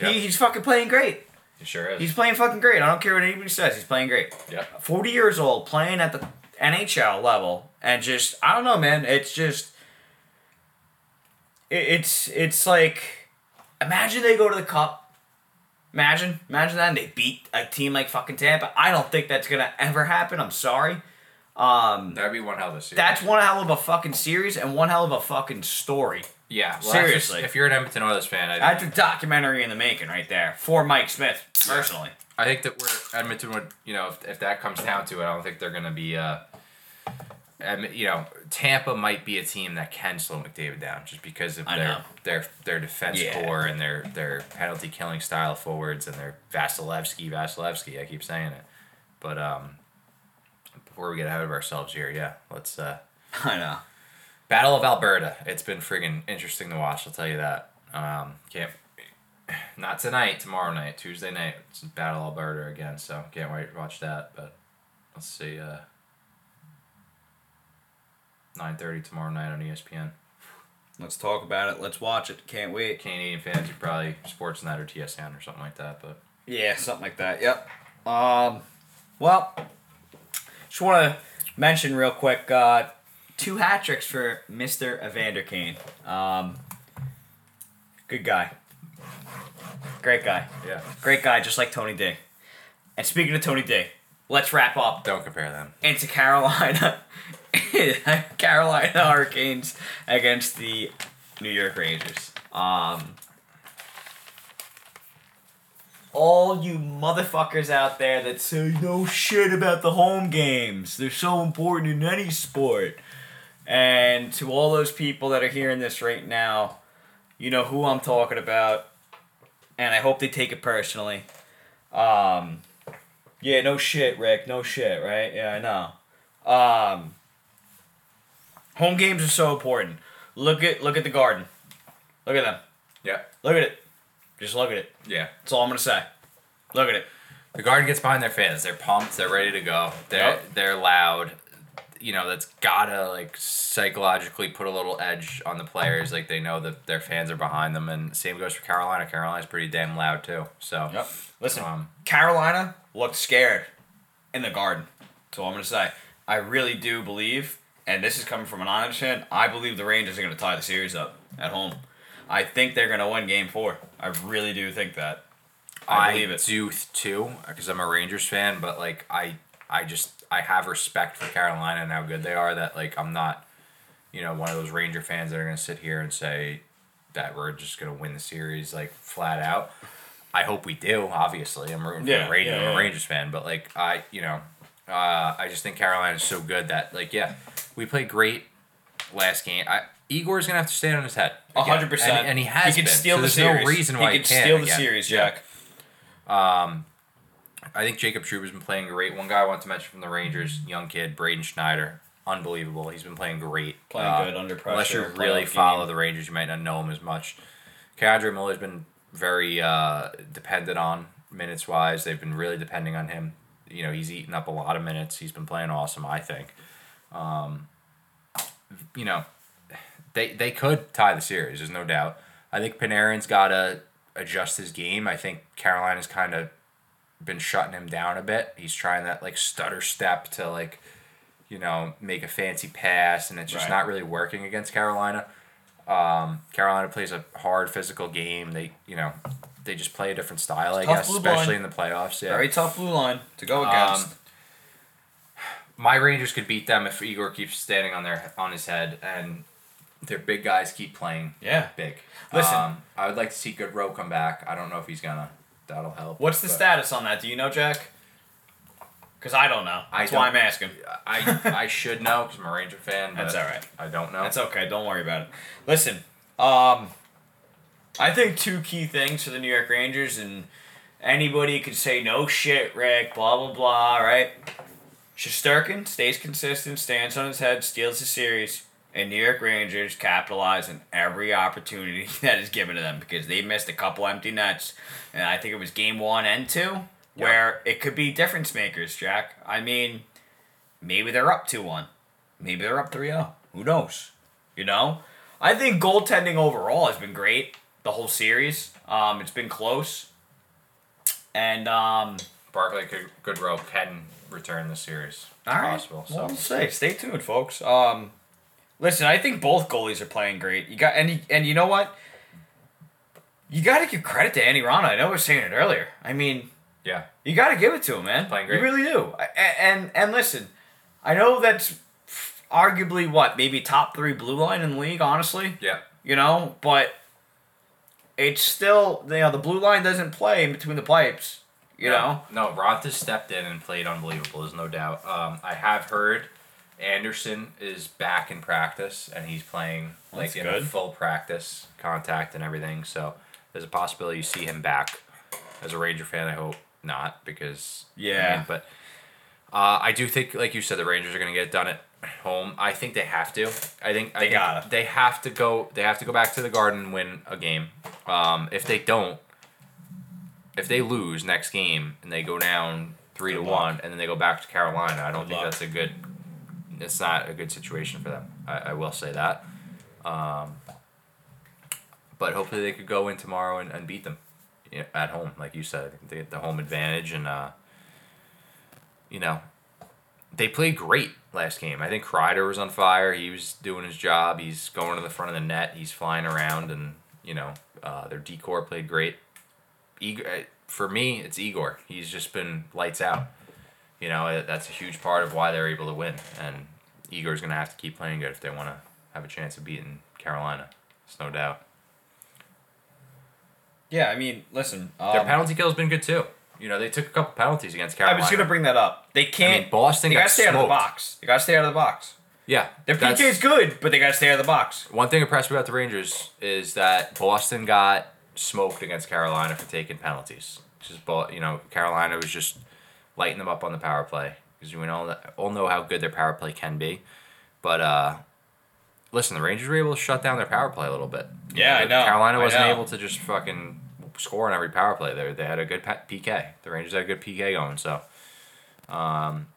Yep. He he's fucking playing great. He sure is. He's playing fucking great. I don't care what anybody says. He's playing great. Yeah. Forty years old, playing at the N H L level, and just I don't know, man. It's just, it, it's it's like, imagine they go to the Cup. Imagine, imagine that, and they beat a team like fucking Tampa. I don't think that's gonna ever happen. I'm sorry. Um, That'd be one hell of a series. That's one hell of a fucking series and one hell of a fucking story. Yeah, well, seriously. Just, if you're an Edmonton Oilers fan, I that's a documentary in the making right there for Mike Smith personally. I think that we're Edmonton would, you know, if if that comes down to it, I don't think they're gonna be. Uh, you know, Tampa might be a team that can slow McDavid down just because of their their their defense yeah. core and their, their penalty killing style forwards and their Vasilevsky, Vasilevsky. I keep saying it, but um, before we get ahead of ourselves here, yeah, let's. Uh, I know. Battle of Alberta. It's been friggin' interesting to watch. I'll tell you that. Um, can't. Not tonight. Tomorrow night. Tuesday night. It's Battle of Alberta again. So can't wait to watch that. But let's see. Uh, nine thirty tomorrow night on E S P N. Let's talk about it. Let's watch it. Can't wait. Canadian fans are probably Sportsnet or T S N or something like that. But yeah, something like that. Yep. Um, Well, just want to mention real quick, uh, two hat tricks for Mister Evander Kane. Um, good guy. Great guy. Yeah. Great guy, just like Tony D. And speaking of Tony D, let's wrap up. Don't compare them. Into Carolina. Carolina Hurricanes against the New York Rangers. Um, all you motherfuckers out there that say no shit about the home games. They're so important in any sport. And to all those people that are hearing this right now, you know who I'm talking about. And I hope they take it personally. Um, yeah, no shit, Rick. No shit, right? Yeah, I know. Um, home games are so important. Look at look at the Garden. Look at them. Yeah. Look at it. Just look at it. Yeah. That's all I'm going to say. Look at it. The Garden gets behind their fans. They're pumped. They're ready to go. They're, yep. they're loud. You know, that's got to, like, psychologically put a little edge on the players. Like, they know that their fans are behind them. And same goes for Carolina. Carolina's pretty damn loud, too. So, yep. Listen, um, Carolina looked scared in the Garden. That's all I'm going to say. I really do believe, and this is coming from an honest fan, I believe the Rangers are going to tie the series up at home. I think they're going to win game four. I really do think that. I, I believe it. I do, too, because I'm a Rangers fan, but, like, I, I just... I have respect for Carolina and how good they are that, like, I'm not, you know, one of those Ranger fans that are going to sit here and say that we're just going to win the series, like, flat out. I hope we do, obviously. I'm rooting yeah, for the Rangers. Yeah, yeah. I'm a Rangers fan. But, like, I, you know, uh, I just think Carolina is so good that, like, yeah, we played great last game. I, Igor's going to have to stand on his head. A hundred percent. And he has he can been. Steal so the there's series. no reason why he, he can't. He can steal the again. series, Jack. Yeah. Um... I think Jacob Trouba's been playing great. One guy I want to mention from the Rangers, young kid, Braden Schneider. Unbelievable. He's been playing great. Playing uh, good under pressure. Unless you really follow game. the Rangers, you might not know him as much. Kadri Miller's been very uh, dependent on minutes-wise. They've been really depending on him. You know, he's eaten up a lot of minutes. He's been playing awesome, I think. Um, you know, they they could tie the series, there's no doubt. I think Panarin's got to adjust his game. I think Carolina's kind of been shutting him down a bit. He's trying that, like, stutter step to, like, you know, make a fancy pass, and it's just right. not really working against Carolina. Um, Carolina plays a hard physical game. They, you know, they just play a different style, it's I guess, especially line. in the playoffs. Yeah. Very tough blue line to go against. Um, my Rangers could beat them if Igor keeps standing on their on his head, and their big guys keep playing yeah. big. Listen, um, I would like to see Gaudreau come back. I don't know if he's going to. That'll help. What's the but. status on that? Do you know, Jack? Because I don't know. That's I don't, why I'm asking. I I should know because I'm a Ranger fan. But that's all right. I don't know. That's okay. Don't worry about it. Listen, um, I think two key things for the New York Rangers, and anybody could say, no shit, Rick, blah, blah, blah, right? Shesterkin stays consistent, stands on his head, steals the series, and New York Rangers capitalize on every opportunity that is given to them because they missed a couple empty nets. And I think it was game one and two yep. where it could be difference makers, Jack. I mean, maybe they're up two one. Maybe they're up three oh. Who knows? You know? I think goaltending overall has been great the whole series. Um, it's been close. And um, Barclay Goodrow can return the series. All right. Possible, so. Well, stay, stay tuned, folks. Um... Listen, I think both goalies are playing great. You got and and you know what? You got to give credit to Antti Raanta. I know we were saying it earlier. I mean, yeah, you got to give it to him, man. He's playing great. You really do. And, and and listen, I know that's arguably what maybe top three blue line in the league. Honestly, yeah, you know, but it's still you know the blue line doesn't play in between the pipes. You no, know, no, Raanta stepped in and played unbelievable. There's no doubt. Um, I have heard. Anderson is back in practice, and he's playing like That's in good. full practice, contact and everything. So there's a possibility you see him back. As a Ranger fan, I hope not because yeah. I mean, but uh, I do think, like you said, the Rangers are gonna get it done at home. I think they have to. I think they I think gotta. They have to go. They have to go back to the Garden and win a game. Um, if they don't, if they lose next game and they go down three good to luck. one, and then they go back to Carolina, I don't good think luck. that's a good. It's not a good situation for them. I, I will say that. Um, but hopefully they could go in tomorrow and, and beat them you know, at home, like you said. They get the home advantage, and uh, you know, they played great last game. I think Kreider was on fire. He was doing his job. He's going to the front of the net. He's flying around, and, you know, uh, their D-Corps played great. Igor, for me, it's Igor. He's just been lights out. You know, that's a huge part of why they're able to win. And Igor's going to have to keep playing good if they want to have a chance of beating Carolina. It's no doubt. Yeah, I mean, listen. Um, Their penalty kill's been good, too. You know, they took a couple penalties against Carolina. I was going to bring that up. They can't. I mean, Boston they got to stay smoked. out of the box. They got to stay out of the box. Yeah. Their P K is good, but they got to stay out of the box. One thing impressed me about the Rangers is that Boston got smoked against Carolina for taking penalties. Just, you know, Carolina was just lighting them up on the power play, because we all, all know how good their power play can be. But, uh, listen, the Rangers were able to shut down their power play a little bit. Yeah, you know, I know. Carolina wasn't know. able to just fucking score on every power play there. They had a good P K. The Rangers had a good P K going, so. Um,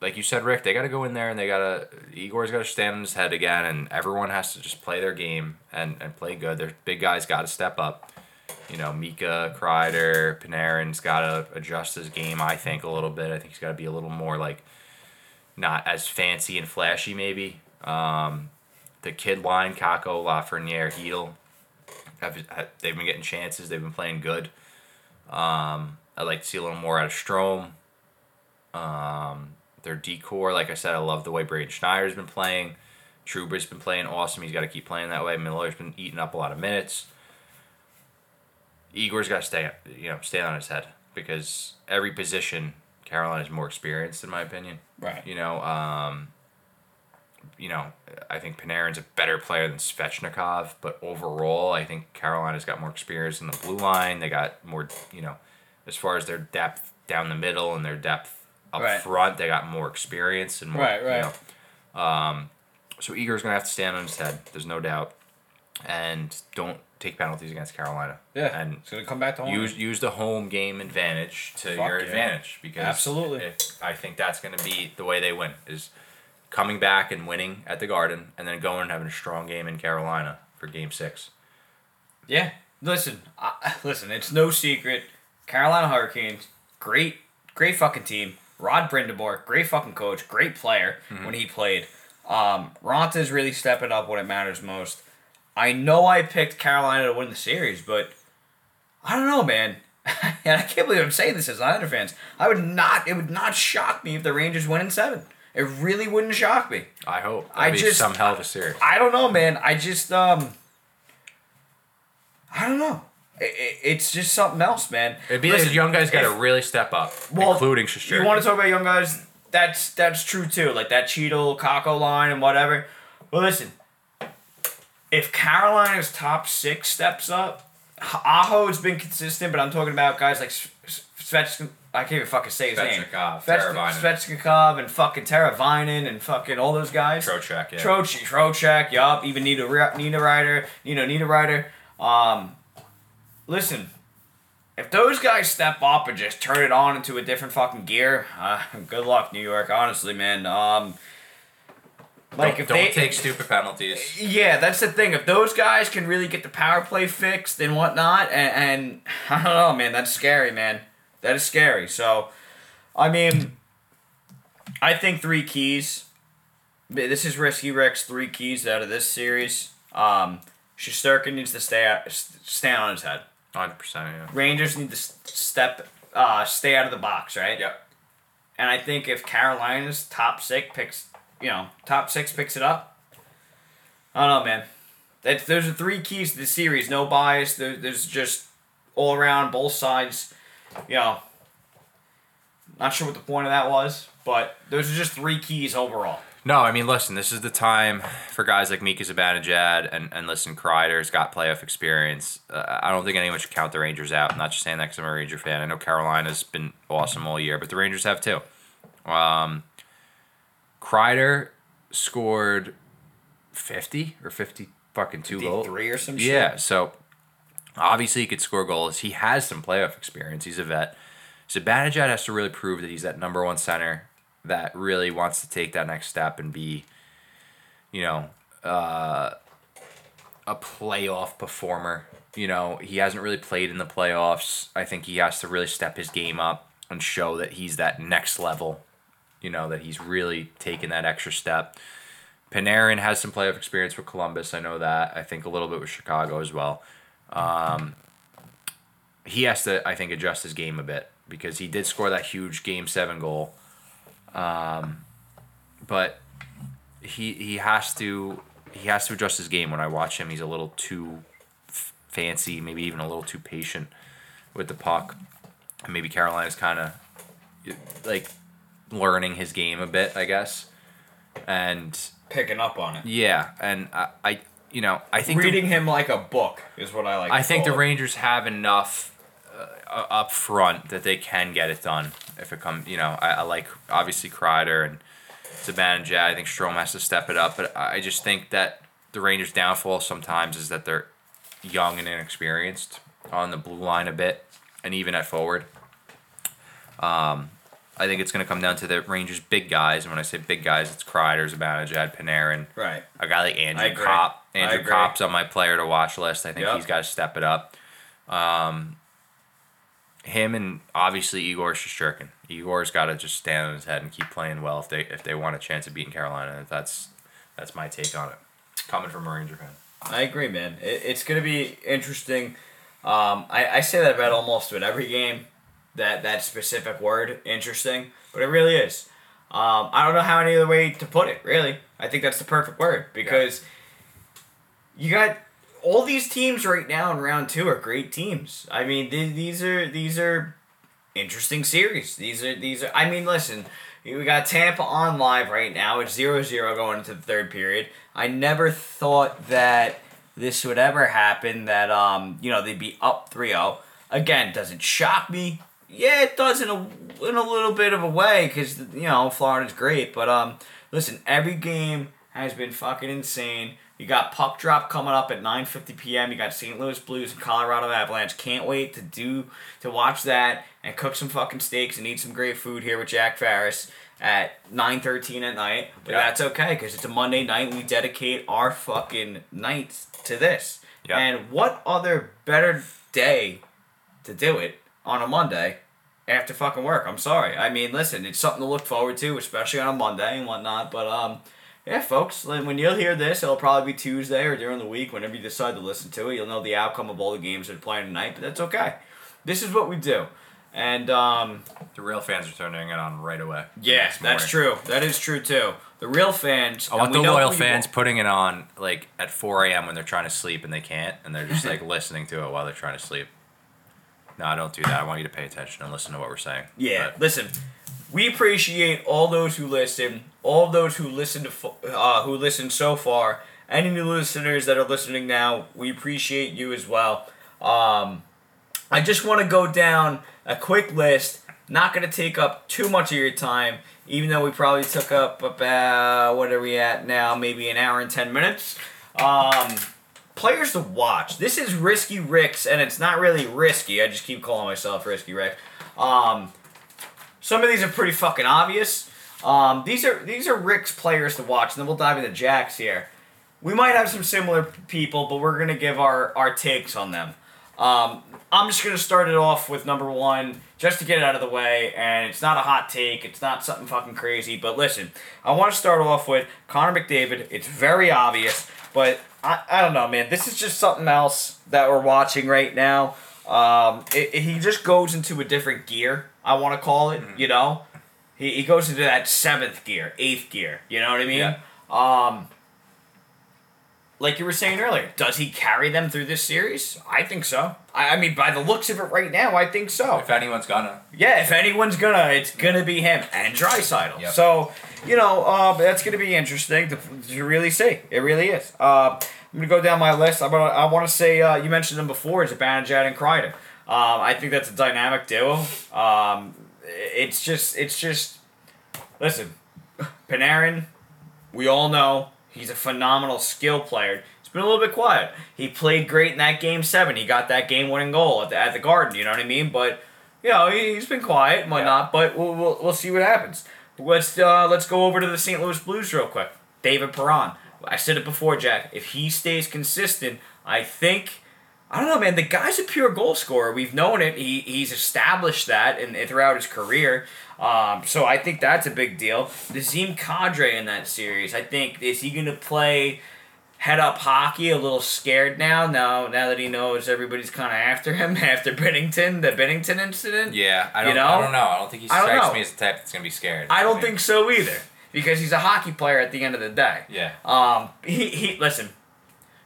like you said, Rick, they got to go in there, and they got to, Igor's got to stand on his head again, and everyone has to just play their game and, and play good. Their big guys got to step up. You know, Mika, Kreider, Panarin's got to adjust his game, I think, a little bit. I think he's got to be a little more, like, not as fancy and flashy, maybe. Um, the kid line, Kako, Lafreniere, Hedl, have, have, they've been getting chances. They've been playing good. Um, I'd like to see a little more out of Strome. Um, their D-Corps, like I said, I love the way Braden Schneider's been playing. Trouba's been playing awesome. He's got to keep playing that way. Miller's been eating up a lot of minutes. Igor's got to stay, you know, stay on his head, because every position Carolina's more experienced, in my opinion. Right. You know, um, you know, I think Panarin's a better player than Svechnikov, but overall, I think Carolina's got more experience in the blue line. They got more, you know, as far as their depth down the middle and their depth up right. front, they got more experience and more. Right. Right. You know, um, so Igor's gonna have to stand on his head. There's no doubt, and don't. Take penalties against Carolina. Yeah, and it's gonna come back to home. Use use the home game advantage to Fuck your yeah. advantage, because absolutely, it, I think that's gonna be the way they win, is coming back and winning at the Garden, and then going and having a strong game in Carolina for Game Six. Yeah, listen, I, listen, it's no secret, Carolina Hurricanes, great, great fucking team. Rod Brindamore, great fucking coach, great player mm-hmm. when he played. Um, Ronta's really stepping up when it matters most. I know I picked Carolina to win the series, but I don't know, man. And I can't believe I'm saying this as Islander fans. I would not. It would not shock me if the Rangers win in seven. It really wouldn't shock me. I hope. That'd I be just some hell of a series. I don't know, man. I just um. I don't know. It, it, it's just something else, man. It'd be Listen, like young guys got to really step up, well, including Shostakovich. You want to talk about young guys? That's that's true too. Like that Cheadle, Kako line, and whatever. Well, listen. If Carolina's top six steps up, Aho's been consistent, but I'm talking about guys like Svechnikov. I can't even fucking say his name. Svechnikov, Svechnikov, and fucking Teravainen, and fucking all those guys. Trocheck, yeah. Trocheck, Trocheck, yup. Even Niederreiter, you know, Niederreiter. Um, listen, if those guys step up and just turn it on into a different fucking gear, uh, good luck, New York. Honestly, man. Um... Like don't, if don't they, take stupid penalties. Yeah, that's the thing. If those guys can really get the power play fixed and whatnot, and, and I don't know, man, that's scary, man. That is scary. So, I mean, I think three keys. This is Risky Rick's three keys out of this series. Um, Shesterkin needs to stay out, stand on his head. one hundred percent, yeah. Rangers need to step, uh, stay out of the box, right? Yep. And I think if Carolina's top six picks... You know, top six picks it up. I don't know, man. That's, those are three keys to the series. No bias. There, there's just all around, both sides. You know, not sure what the point of that was, but those are just three keys overall. No, I mean, listen, this is the time for guys like Mika Zibanejad and, and listen, Kreider's got playoff experience. Uh, I don't think anyone should count the Rangers out. I'm not just saying that because I'm a Ranger fan. I know Carolina's been awesome all year, but the Rangers have too. Um... Kreider scored fifty or fifty fucking two goals. fifty-three or some shit. Yeah, so obviously he could score goals. He has some playoff experience. He's a vet. Zibanejad has to really prove that he's that number one center that really wants to take that next step and be, you know, uh, a playoff performer. You know, he hasn't really played in the playoffs. I think he has to really step his game up. and show that he's that next level, you know, that he's really taken that extra step. Panarin has some playoff experience with Columbus. I know that. I think a little bit with Chicago as well. Um, he has to, I think, adjust his game a bit because he did score that huge Game seven goal. Um, but he he has to he has to adjust his game. When I watch him, he's a little too f- fancy, maybe even a little too patient with the puck. And maybe Carolina's kind of like learning his game a bit, I guess, and picking up on it. Yeah, and I, I you know, I think reading the, him like a book is what I like. I to think the it. Rangers have enough uh, up front that they can get it done if it comes. You know, I, I like obviously Kreider and Zibanejad. I think Strome has to step it up, but I just think that the Rangers' downfall sometimes is that they're young and inexperienced on the blue line a bit. And even at forward, um, I think it's going to come down to the Rangers' big guys. And when I say big guys, it's Kreider, Zibanejad, Panarin. Right. A guy like Andrew Kopp. Andrew Kopp's on my player to watch list. I think yep. he's got to step it up. Um, him and obviously Igor Shesterkin. Igor's got to just stand on his head and keep playing well if they if they want a chance of beating Carolina. That's that's my take on it. Coming from a Ranger fan. I agree, man. It, it's going to be interesting. Um, I, I say that about almost with every game, that, that specific word, interesting, but it really is. Um, I don't know how any other way to put it, really. I think that's the perfect word, because yeah. you got all these teams right now in round two are great teams. I mean, th- these are these are interesting series. These are, these are. I mean, listen, we got Tampa on live right now. It's zero zero going into the third period. I never thought that this would ever happen, that, um, you know, they'd be up three oh. Again, doesn't shock me. Yeah, it does in a, in a little bit of a way because, you know, Florida's great. But, um, listen, every game has been fucking insane. You got puck drop coming up at nine fifty p.m. You got Saint Louis Blues and Colorado Avalanche. Can't wait to do to watch that and cook some fucking steaks and eat some great food here with Jack Farris at nine thirteen at night. But yep. that's okay because it's a Monday night and we dedicate our fucking nights to this. Yep. And what other better day to do it on a Monday after fucking work? I'm sorry. I mean, listen, it's something to look forward to, especially on a Monday and whatnot. But, um... yeah, folks, when you'll hear this, it'll probably be Tuesday or during the week. Whenever you decide to listen to it, you'll know the outcome of all the games they're playing tonight, but that's okay. This is what we do. And um, the real fans are turning it on right away. Yeah, that's true. That is true, too. The real fans. I want the loyal fans putting it on like at four a.m. when they're trying to sleep and they can't, and they're just like listening to it while they're trying to sleep. No, I don't do that. I want you to pay attention and listen to what we're saying. Yeah, but listen. We appreciate all those who listen, all those who listen to uh, who listen so far. Any new listeners that are listening now, we appreciate you as well. Um, I just want to go down a quick list. Not going to take up too much of your time, even though we probably took up about, what are we at now, maybe an hour and ten minutes. Um, players to watch. This is Risky Ricks, and it's not really risky. I just keep calling myself Risky Rick. Um... Some of these are pretty fucking obvious. Um, these are these are Rick's players to watch, and then we'll dive into Jack's here. We might have some similar people, but we're going to give our, our takes on them. Um, I'm just going to start it off with number one, just to get it out of the way, and it's not a hot take. It's not something fucking crazy, but listen, I want to start off with Connor McDavid. It's very obvious, but I, I don't know, man. This is just something else that we're watching right now. Um, it, it, he just goes into a different gear, I want to call it, you know? He he goes into that seventh gear, eighth gear, you know what I mean? Yeah. Um, like you were saying earlier, does he carry them through this series? I think so. I, I mean, by the looks of it right now, I think so. If anyone's gonna. Yeah, if anyone's gonna, it's gonna be him and Draisaitl. Yep. So, you know, uh, that's gonna be interesting to, to really see. It really is. Uh, I'm gonna go down my list. I'm gonna, I want to say, uh, you mentioned them before, Zibanejad and Kreider. Um, I think that's a dynamic duo. Um, it's just, it's just, listen, Panarin, we all know he's a phenomenal skill player. It's been a little bit quiet. He played great in that game seven. He got that game winning goal at the, at the Garden, you know what I mean? But, you know, he, he's been quiet and whatnot, yeah. but we'll, we'll we'll see what happens. Let's, uh, let's go over to the Saint Louis Blues real quick. David Perron. I said it before, Jack. If he stays consistent, I think I don't know, man. The guy's a pure goal scorer. We've known it. He he's established that in, in throughout his career. Um, so I think that's a big deal. Nazem Kadri in that series, I think, is he going to play head-up hockey? A little scared now. Now, now that he knows everybody's kind of after him after Binnington, the Binnington incident. Yeah, I don't. You know? I don't know. I don't think he strikes me as the type that's going to be scared. I don't I mean. think so either, because he's a hockey player at the end of the day. Yeah. Um. He he. Listen.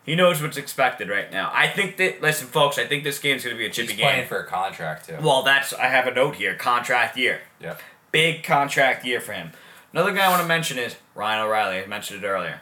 He knows what's expected right now. I think that, listen, folks, I think this game's going to be a chippy game. He's playing game. for a contract, too. Well, that's, I have a note here, contract year. Yeah. Big contract year for him. Another guy I want to mention is Ryan O'Reilly. I mentioned it earlier.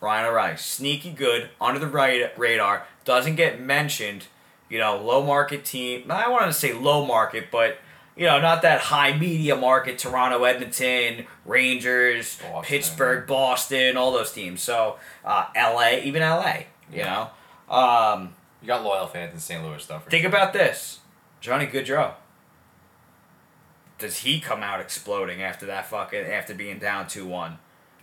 Ryan O'Reilly, sneaky good, under the radar, doesn't get mentioned, you know, low market team. I wanted to say low market, but, you know, not that high media market, Toronto, Edmonton, Rangers, Boston. Pittsburgh, Boston, all those teams. So, uh, L A, even L A, you yeah. know. Um, you got loyal fans in Saint Louis, though. Think sure. about this. Johnny Gaudreau. Does he come out exploding after that fucking, after being down two one?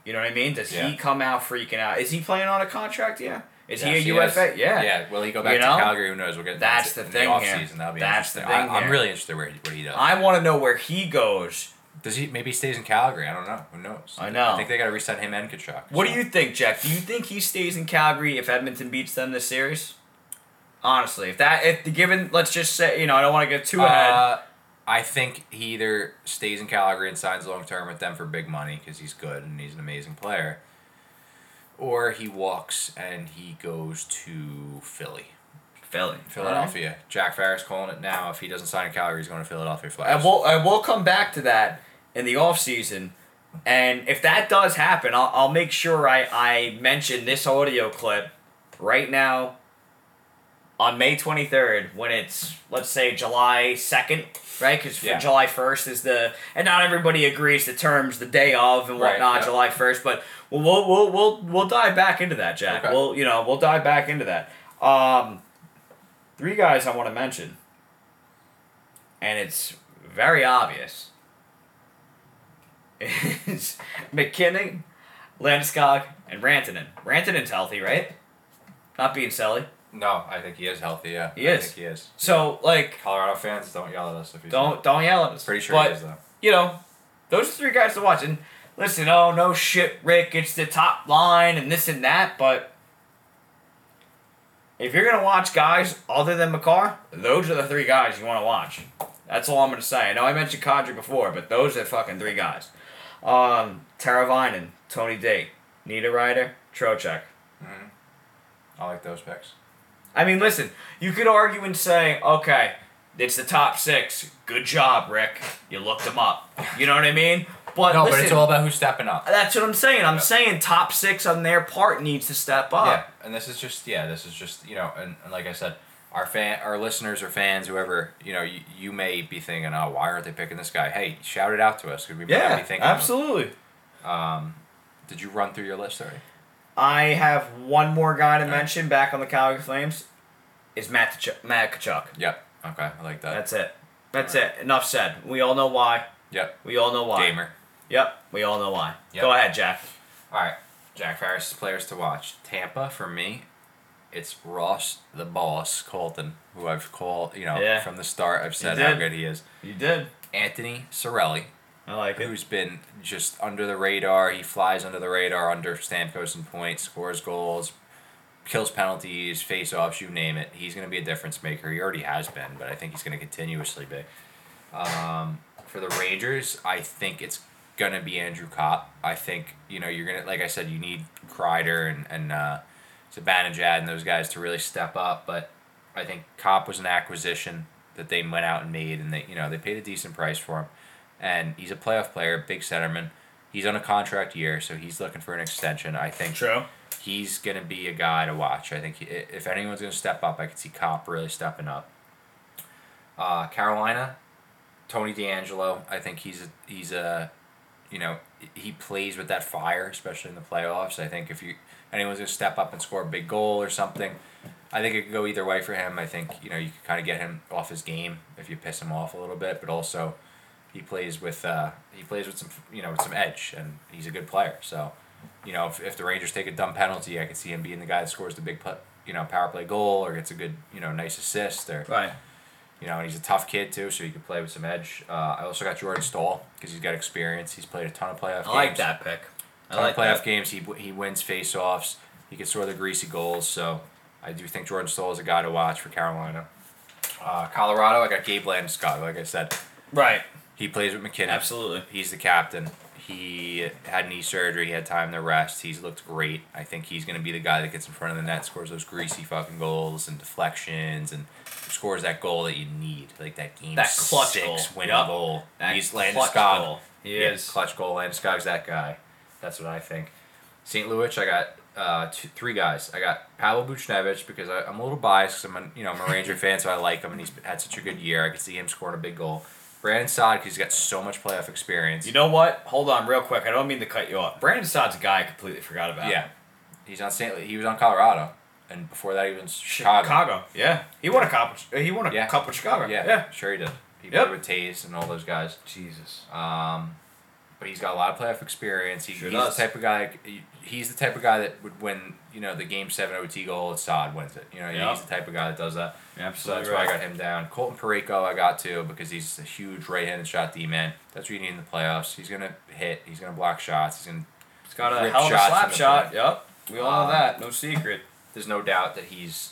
You know what I mean? Does yeah. he come out freaking out? Is he playing on a contract? Yeah. Is yes, he a U F A? He yeah. Yeah. Will he go back you know? to Calgary? Who knows? We'll get that's the thing the here. Be that's the thing I, I'm here. really interested where he, what he does. I want to know where he goes. Does he? Maybe he stays in Calgary. I don't know. Who knows? I know. I think they got to reset him and Kachuk. What so. do you think, Jack? Do you think he stays in Calgary if Edmonton beats them this series? Honestly, if that, if given, let's just say, you know, I don't want to get too uh, ahead. I think he either stays in Calgary and signs long term with them for big money because he's good and he's an amazing player. Or he walks and he goes to Philly. Philly. Philadelphia. Right. Jack Farris calling it now. If he doesn't sign in Calgary, he's going to Philadelphia Flyers. I will, I will come back to that in the offseason. And if that does happen, I'll, I'll make sure I, I mention this audio clip right now on May twenty-third when it's, let's say, July second, right? Because yeah. July first is the... And not everybody agrees the terms the day of and whatnot, right, yep. July first, but... We'll we'll we'll we'll dive back into that, Jack. Okay. We'll you know we'll dive back into that. Um, three guys I want to mention, and it's very obvious. It's McKinnon, Landeskog, and Rantanen. Rantanen's healthy, right? Not being silly. No, I think he is healthy. Yeah, he I is. Think he is. So yeah. like Colorado fans, don't yell at us if you don't don't yell at us. Pretty sure but, he is though. You know, those are three guys to watch and. Listen, oh, no shit, Rick, it's the top line and this and that, but if you're going to watch guys other than Makar, those are the three guys you want to watch. That's all I'm going to say. I know I mentioned Kadri before, but those are fucking three guys. Um, Teravainen, Tony Day, Niederreiter, Trocheck. Mm-hmm. I like those picks. I mean, listen, you could argue and say, okay, it's the top six. Good job, Rick. You looked them up. You know what I mean? But no, listen, but it's all about who's stepping up. That's what I'm saying. I'm yeah. saying top six on their part needs to step up. Yeah, and this is just, yeah, this is just, you know, and, and like I said, our fan, our listeners or fans, whoever, you know, you, you may be thinking, oh, why aren't they picking this guy? Hey, shout it out to us. Could we yeah, be thinking absolutely. Um, did you run through your list already? I have one more guy to all mention right. back on the Calgary Flames is Matt, Tuch- Matt Kachuk. Yep. Okay, I like that. That's it. That's all it. Right. Enough said. We all know why. Yep. We all know why. Gamer. Yep, we all know why. Yep. Go ahead, Jack. All right, Jack Farris' players to watch. Tampa, for me, it's Ross the Boss Colton, who I've called, you know, yeah. from the start. I've said how good he is. You did. Anthony Cirelli. I like it. Who's been just under the radar. He flies under the radar, under Stamkos in points, scores goals, kills penalties, face-offs, you name it. He's going to be a difference maker. He already has been, but I think he's going to continuously be. Um, for the Rangers, I think it's... gonna be Andrew Kopp. I think, you know, you're gonna, like I said, you need Kreider and, and uh, Zibanejad and those guys to really step up, but I think Kopp was an acquisition that they went out and made, and they, you know, they paid a decent price for him, and he's a playoff player, big centerman. He's on a contract year, so he's looking for an extension. I think True. he's gonna be a guy to watch. I think he, if anyone's gonna step up, I could see Kopp really stepping up. Uh, Carolina, Tony DeAngelo. I think he's a, he's a You know, he plays with that fire, especially in the playoffs. I think if you anyone's going to step up and score a big goal or something, I think it could go either way for him. I think, you know, you can kind of get him off his game if you piss him off a little bit, but also he plays with uh, he plays with some, you know, with some edge, and he's a good player. So, you know, if, if the Rangers take a dumb penalty, I could see him being the guy that scores the big put, you know, power play goal or gets a good, you know, nice assist or, right. You know, and he's a tough kid too, so he could play with some edge. Uh, I also got Jordan Staal because he's got experience. He's played a ton of playoff games. I like that pick. I like playoff that. games. He he wins faceoffs. He can score the greasy goals. So I do think Jordan Staal is a guy to watch for Carolina. Uh, Colorado, I got Gabe Landeskog. Like I said, right. He plays with McKinnon. Absolutely. He's the captain. He had knee surgery. He had time to rest. He's looked great. I think he's going to be the guy that gets in front of the net, scores those greasy fucking goals and deflections, and scores that goal that you need, like that game that clutch six goal. Winning yep. goal. That he's Landeskog. Goal. He yeah, is clutch goal. Landeskog's that guy. That's what I think. Saint Louis, I got uh, two, three guys. I got Pavel Buchnevich because I, I'm a little biased because I'm a, you know, I'm a Ranger fan, so I like him, and he's had such a good year. I could see him scoring a big goal. Brandon Saad, because he's got so much playoff experience. You know what? Hold on real quick. I don't mean to cut you off. Brandon Saad's a guy I completely forgot about. Yeah. He's on Saint Louis. He was on Colorado. And before that, he was in Chicago. Chicago, yeah. He won a cup He won a yeah. cup with Chicago. Yeah. yeah, sure he did. He yep. played with Taze and all those guys. Jesus. Um, but he's got a lot of playoff experience. He, sure he's does. the type of guy He's the type of guy that would win, you know, the Game seven O T goal at Saad wins it. You know, yep. He's the type of guy that does that. Absolutely. So that's right. why I got him down. Colton Parayko I got too because he's a huge right-handed shot D-man. That's what you need in the playoffs. He's going to hit. He's going to block shots. He's going to got a hell of a slap shot. Play. Yep. We all um, know that. No secret. There's no doubt that he's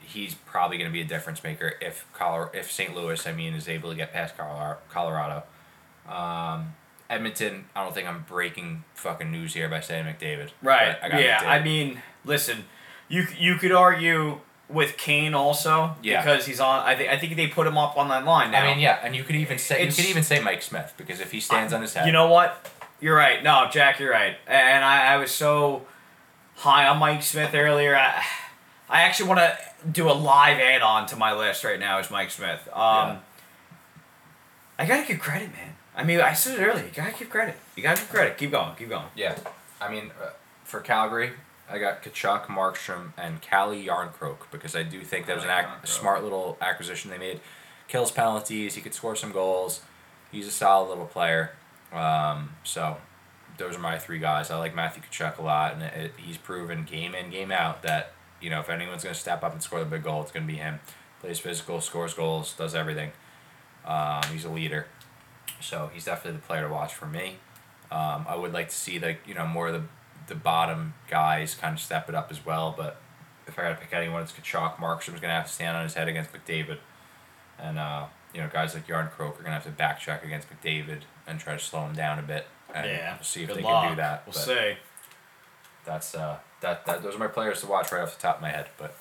he's probably going to be a difference maker if Color if Saint Louis, I mean, is able to get past Colorado. Um, Edmonton, I don't think I'm breaking fucking news here by saying McDavid. Right. I got yeah. McDavid. I mean, listen, you you could argue with Kane also yeah. because he's on. I think I think they put him up on that line now. I mean, yeah, and you could even say it's, you could even say Mike Smith because if he stands I, on his head. You know what? You're right. No, Jack, you're right. And I, I was so. Hi, I'm Mike Smith earlier. I, I actually want to do a live add-on to my list right now is Mike Smith. Um, yeah. I got to give credit, man. I mean, I said it earlier. You got to give credit. You got to give credit. Keep going. Keep going. Yeah. I mean, uh, for Calgary, I got Kachuk, Markstrom, and Cali Yarncroke because I do think that was an ac- a smart little acquisition they made. Kills penalties. He could score some goals. He's a solid little player. Um, so... Those are my three guys. I like Matthew Tkachuk a lot, and it, it, he's proven game in, game out that, you know, if anyone's going to step up and score the big goal, it's going to be him. Plays physical, scores goals, does everything. Um, he's a leader. So he's definitely the player to watch for me. Um, I would like to see, like, you know, more of the, the bottom guys kind of step it up as well, but if I got to pick anyone, it's Tkachuk. Markstrom's going to have to stand on his head against McDavid. And, uh, you know, guys like Yarncroke are going to have to back check against McDavid and try to slow him down a bit. And yeah, we'll see if Good they luck. can do that. We'll but see. That's uh, that, that those are my players to watch right off the top of my head. But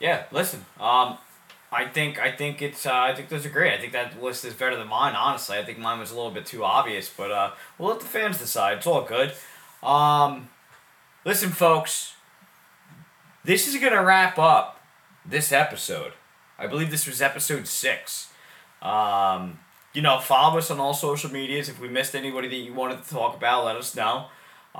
yeah, listen, um, I think I think it's uh, I think those are great. I think that list is better than mine. Honestly, I think mine was a little bit too obvious, but uh, we'll let the fans decide. It's all good. Um, listen, folks, this is gonna wrap up this episode. I believe this was episode six. Um. You know, follow us on all social medias. If we missed anybody that you wanted to talk about, let us know.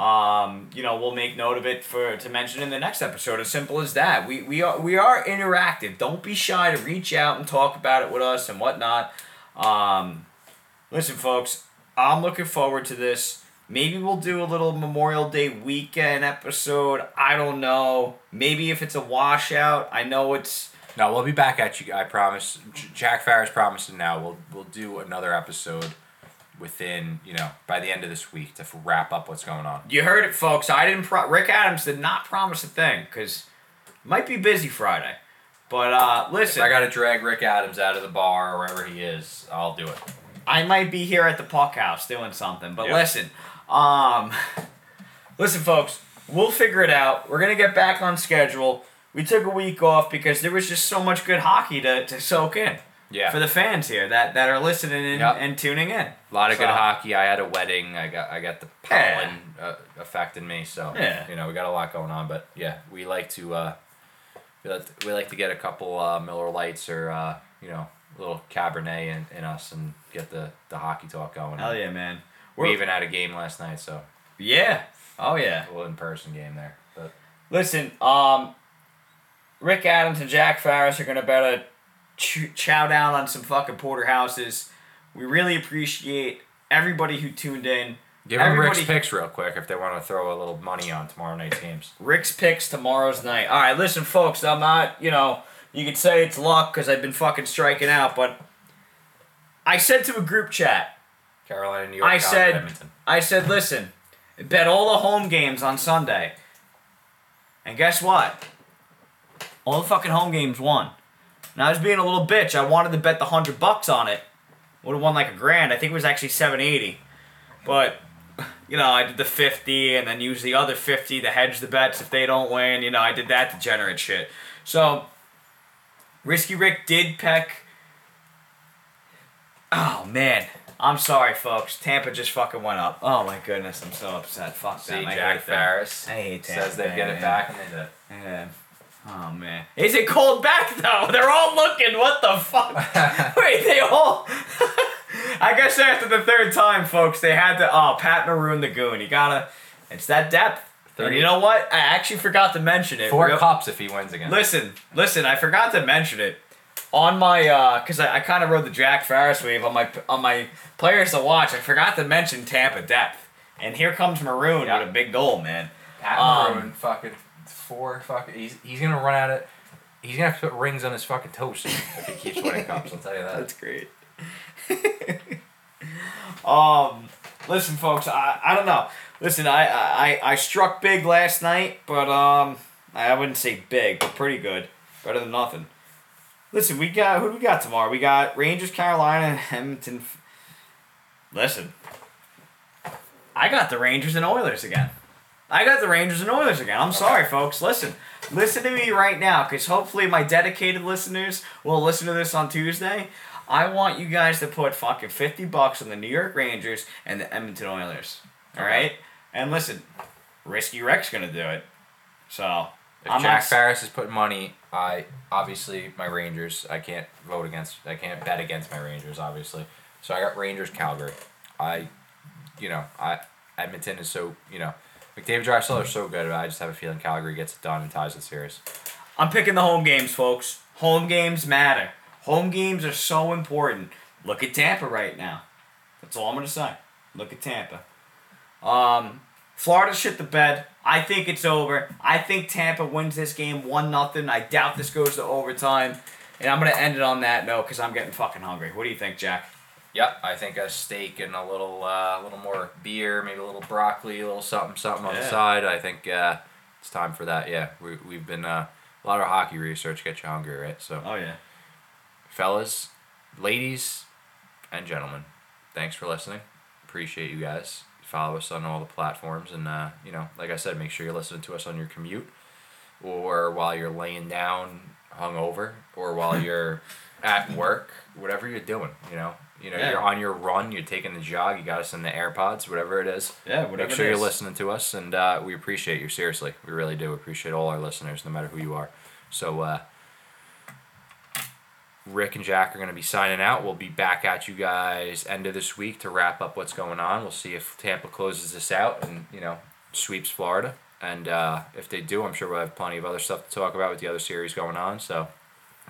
Um, you know, we'll make note of it for to mention in the next episode. As simple as that. We we are we are interactive. Don't be shy to reach out and talk about it with us and whatnot. Um, listen, folks, I'm looking forward to this. Maybe we'll do a little Memorial Day weekend episode. I don't know. Maybe if it's a washout. I know it's... No, we'll be back at you, I promise. Jack Farris promising now. We'll we'll do another episode within, you know, by the end of this week to wrap up what's going on. You heard it, folks. I didn't pro- Rick Adams did not promise a thing because might be busy Friday. But uh, listen. If I got to drag Rick Adams out of the bar or wherever he is, I'll do it. I might be here at the Puck House doing something. But yep. listen, um, listen, folks, we'll figure it out. We're going to get back on schedule. We took a week off because there was just so much good hockey to, to soak in yeah. for the fans here that, that are listening in yep. and tuning in. A lot of so. good hockey. I had a wedding. I got I got the pollen yeah. uh, affecting me. So, yeah. you know, we got a lot going on. But, yeah, we like to uh, we like to, we like to get a couple uh, Miller Lights or, uh, you know, a little Cabernet in, in us and get the, the hockey talk going. Hell yeah, man. We're, we even had a game last night, so. Yeah. Oh, yeah. A little in-person game there. But listen, um... Rick Adams and Jack Farris are going to better ch- chow down on some fucking porterhouses. We really appreciate everybody who tuned in. Give them Rick's picks real quick if they want to throw a little money on tomorrow night's games. Rick's picks tomorrow's night. All right, listen, folks, I'm not, you know, you could say it's luck because I've been fucking striking out, but I said to a group chat. Carolina, New York, I Colorado, said, Edmonton. I said, listen, bet all the home games on Sunday. And guess what? All the fucking home games won. And I was being a little bitch. I wanted to bet the hundred bucks on it. Would have won like a grand. I think it was actually seven eighty. But, you know, I did the fifty and then used the other fifty to hedge the bets if they don't win. You know, I did that degenerate shit. So, Risky Rick did peck. Oh, man. I'm sorry, folks. Tampa just fucking went up. Oh, my goodness. I'm so upset. Fuck that. See, Jack Barris. I hate Tampa. Says they'd get it back, and they did. Yeah. Oh, man. Is it cold back, though? They're all looking. What the fuck? Wait, they all... I guess after the third time, folks, they had to... Oh, Pat Maroon the Goon. You gotta... It's that depth. And you know what? I actually forgot to mention it. Four go- cups if he wins again. Listen. Listen, I forgot to mention it. On my... uh, Because I, I kind of rode the Jack Farris wave on my on my players to watch. I forgot to mention Tampa depth. And here comes Maroon yeah. with a big goal, man. Pat um, Maroon fucking... Four fucking he's he's gonna run at it. He's gonna have to put rings on his fucking toast if he keeps winning cups. I'll tell you that. That's great. um, listen, folks. I, I don't know. Listen, I, I I struck big last night, but um, I wouldn't say big, but pretty good. Better than nothing. Listen, we got who do we got tomorrow? We got Rangers, Carolina, and Edmonton. Listen, I got the Rangers and Oilers again. I got the Rangers and Oilers again. I'm sorry, folks. Listen. Listen to me right now, because hopefully my dedicated listeners will listen to this on Tuesday. I want you guys to put fucking fifty bucks on the New York Rangers and the Edmonton Oilers. All right? Okay. And listen, Risky Rick's going to do it. So, if I'm Jack not... Farris is putting money, I obviously my Rangers, I can't vote against, I can't bet against my Rangers, obviously. So I got Rangers, Calgary. I, you know, I Edmonton is so, you know, McDavid Draisaitl is so good, but I just have a feeling Calgary gets it done and ties the series. I'm picking the home games, folks. Home games matter. Home games are so important. Look at Tampa right now. That's all I'm going to say. Look at Tampa. Um, Florida shit the bed. I think it's over. I think Tampa wins this game one nothing. I doubt this goes to overtime. And I'm going to end it on that note because I'm getting fucking hungry. What do you think, Jack? Yep, I think a steak and a little uh, a little more beer, maybe a little broccoli, a little something, something on yeah. the side. I think uh, it's time for that, yeah. We, we've been, uh, a lot of hockey research gets you hungry, right? So, oh, yeah. Fellas, ladies, and gentlemen, thanks for listening. Appreciate you guys. Follow us on all the platforms. And, uh, you know, like I said, make sure you're listening to us on your commute or while you're laying down hungover or while you're at work, whatever you're doing, you know. You know, yeah. you're on your run, you're taking the jog, you got us in the AirPods, whatever it is. Yeah, whatever it is. Make sure you're listening to us, and uh, we appreciate you, seriously. We really do. We appreciate all our listeners, no matter who you are. So, uh, Rick and Jack are going to be signing out. We'll be back at you guys end of this week to wrap up what's going on. We'll see if Tampa closes this out and, you know, sweeps Florida. And uh, if they do, I'm sure we'll have plenty of other stuff to talk about with the other series going on, so...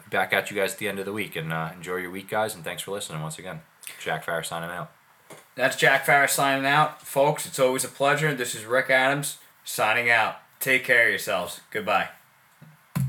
Back at you guys at the end of the week, and uh, enjoy your week, guys, and thanks for listening once again. Jack Farris signing out. That's Jack Farris signing out. Folks, it's always a pleasure. This is Rick Adams signing out. Take care of yourselves. Goodbye.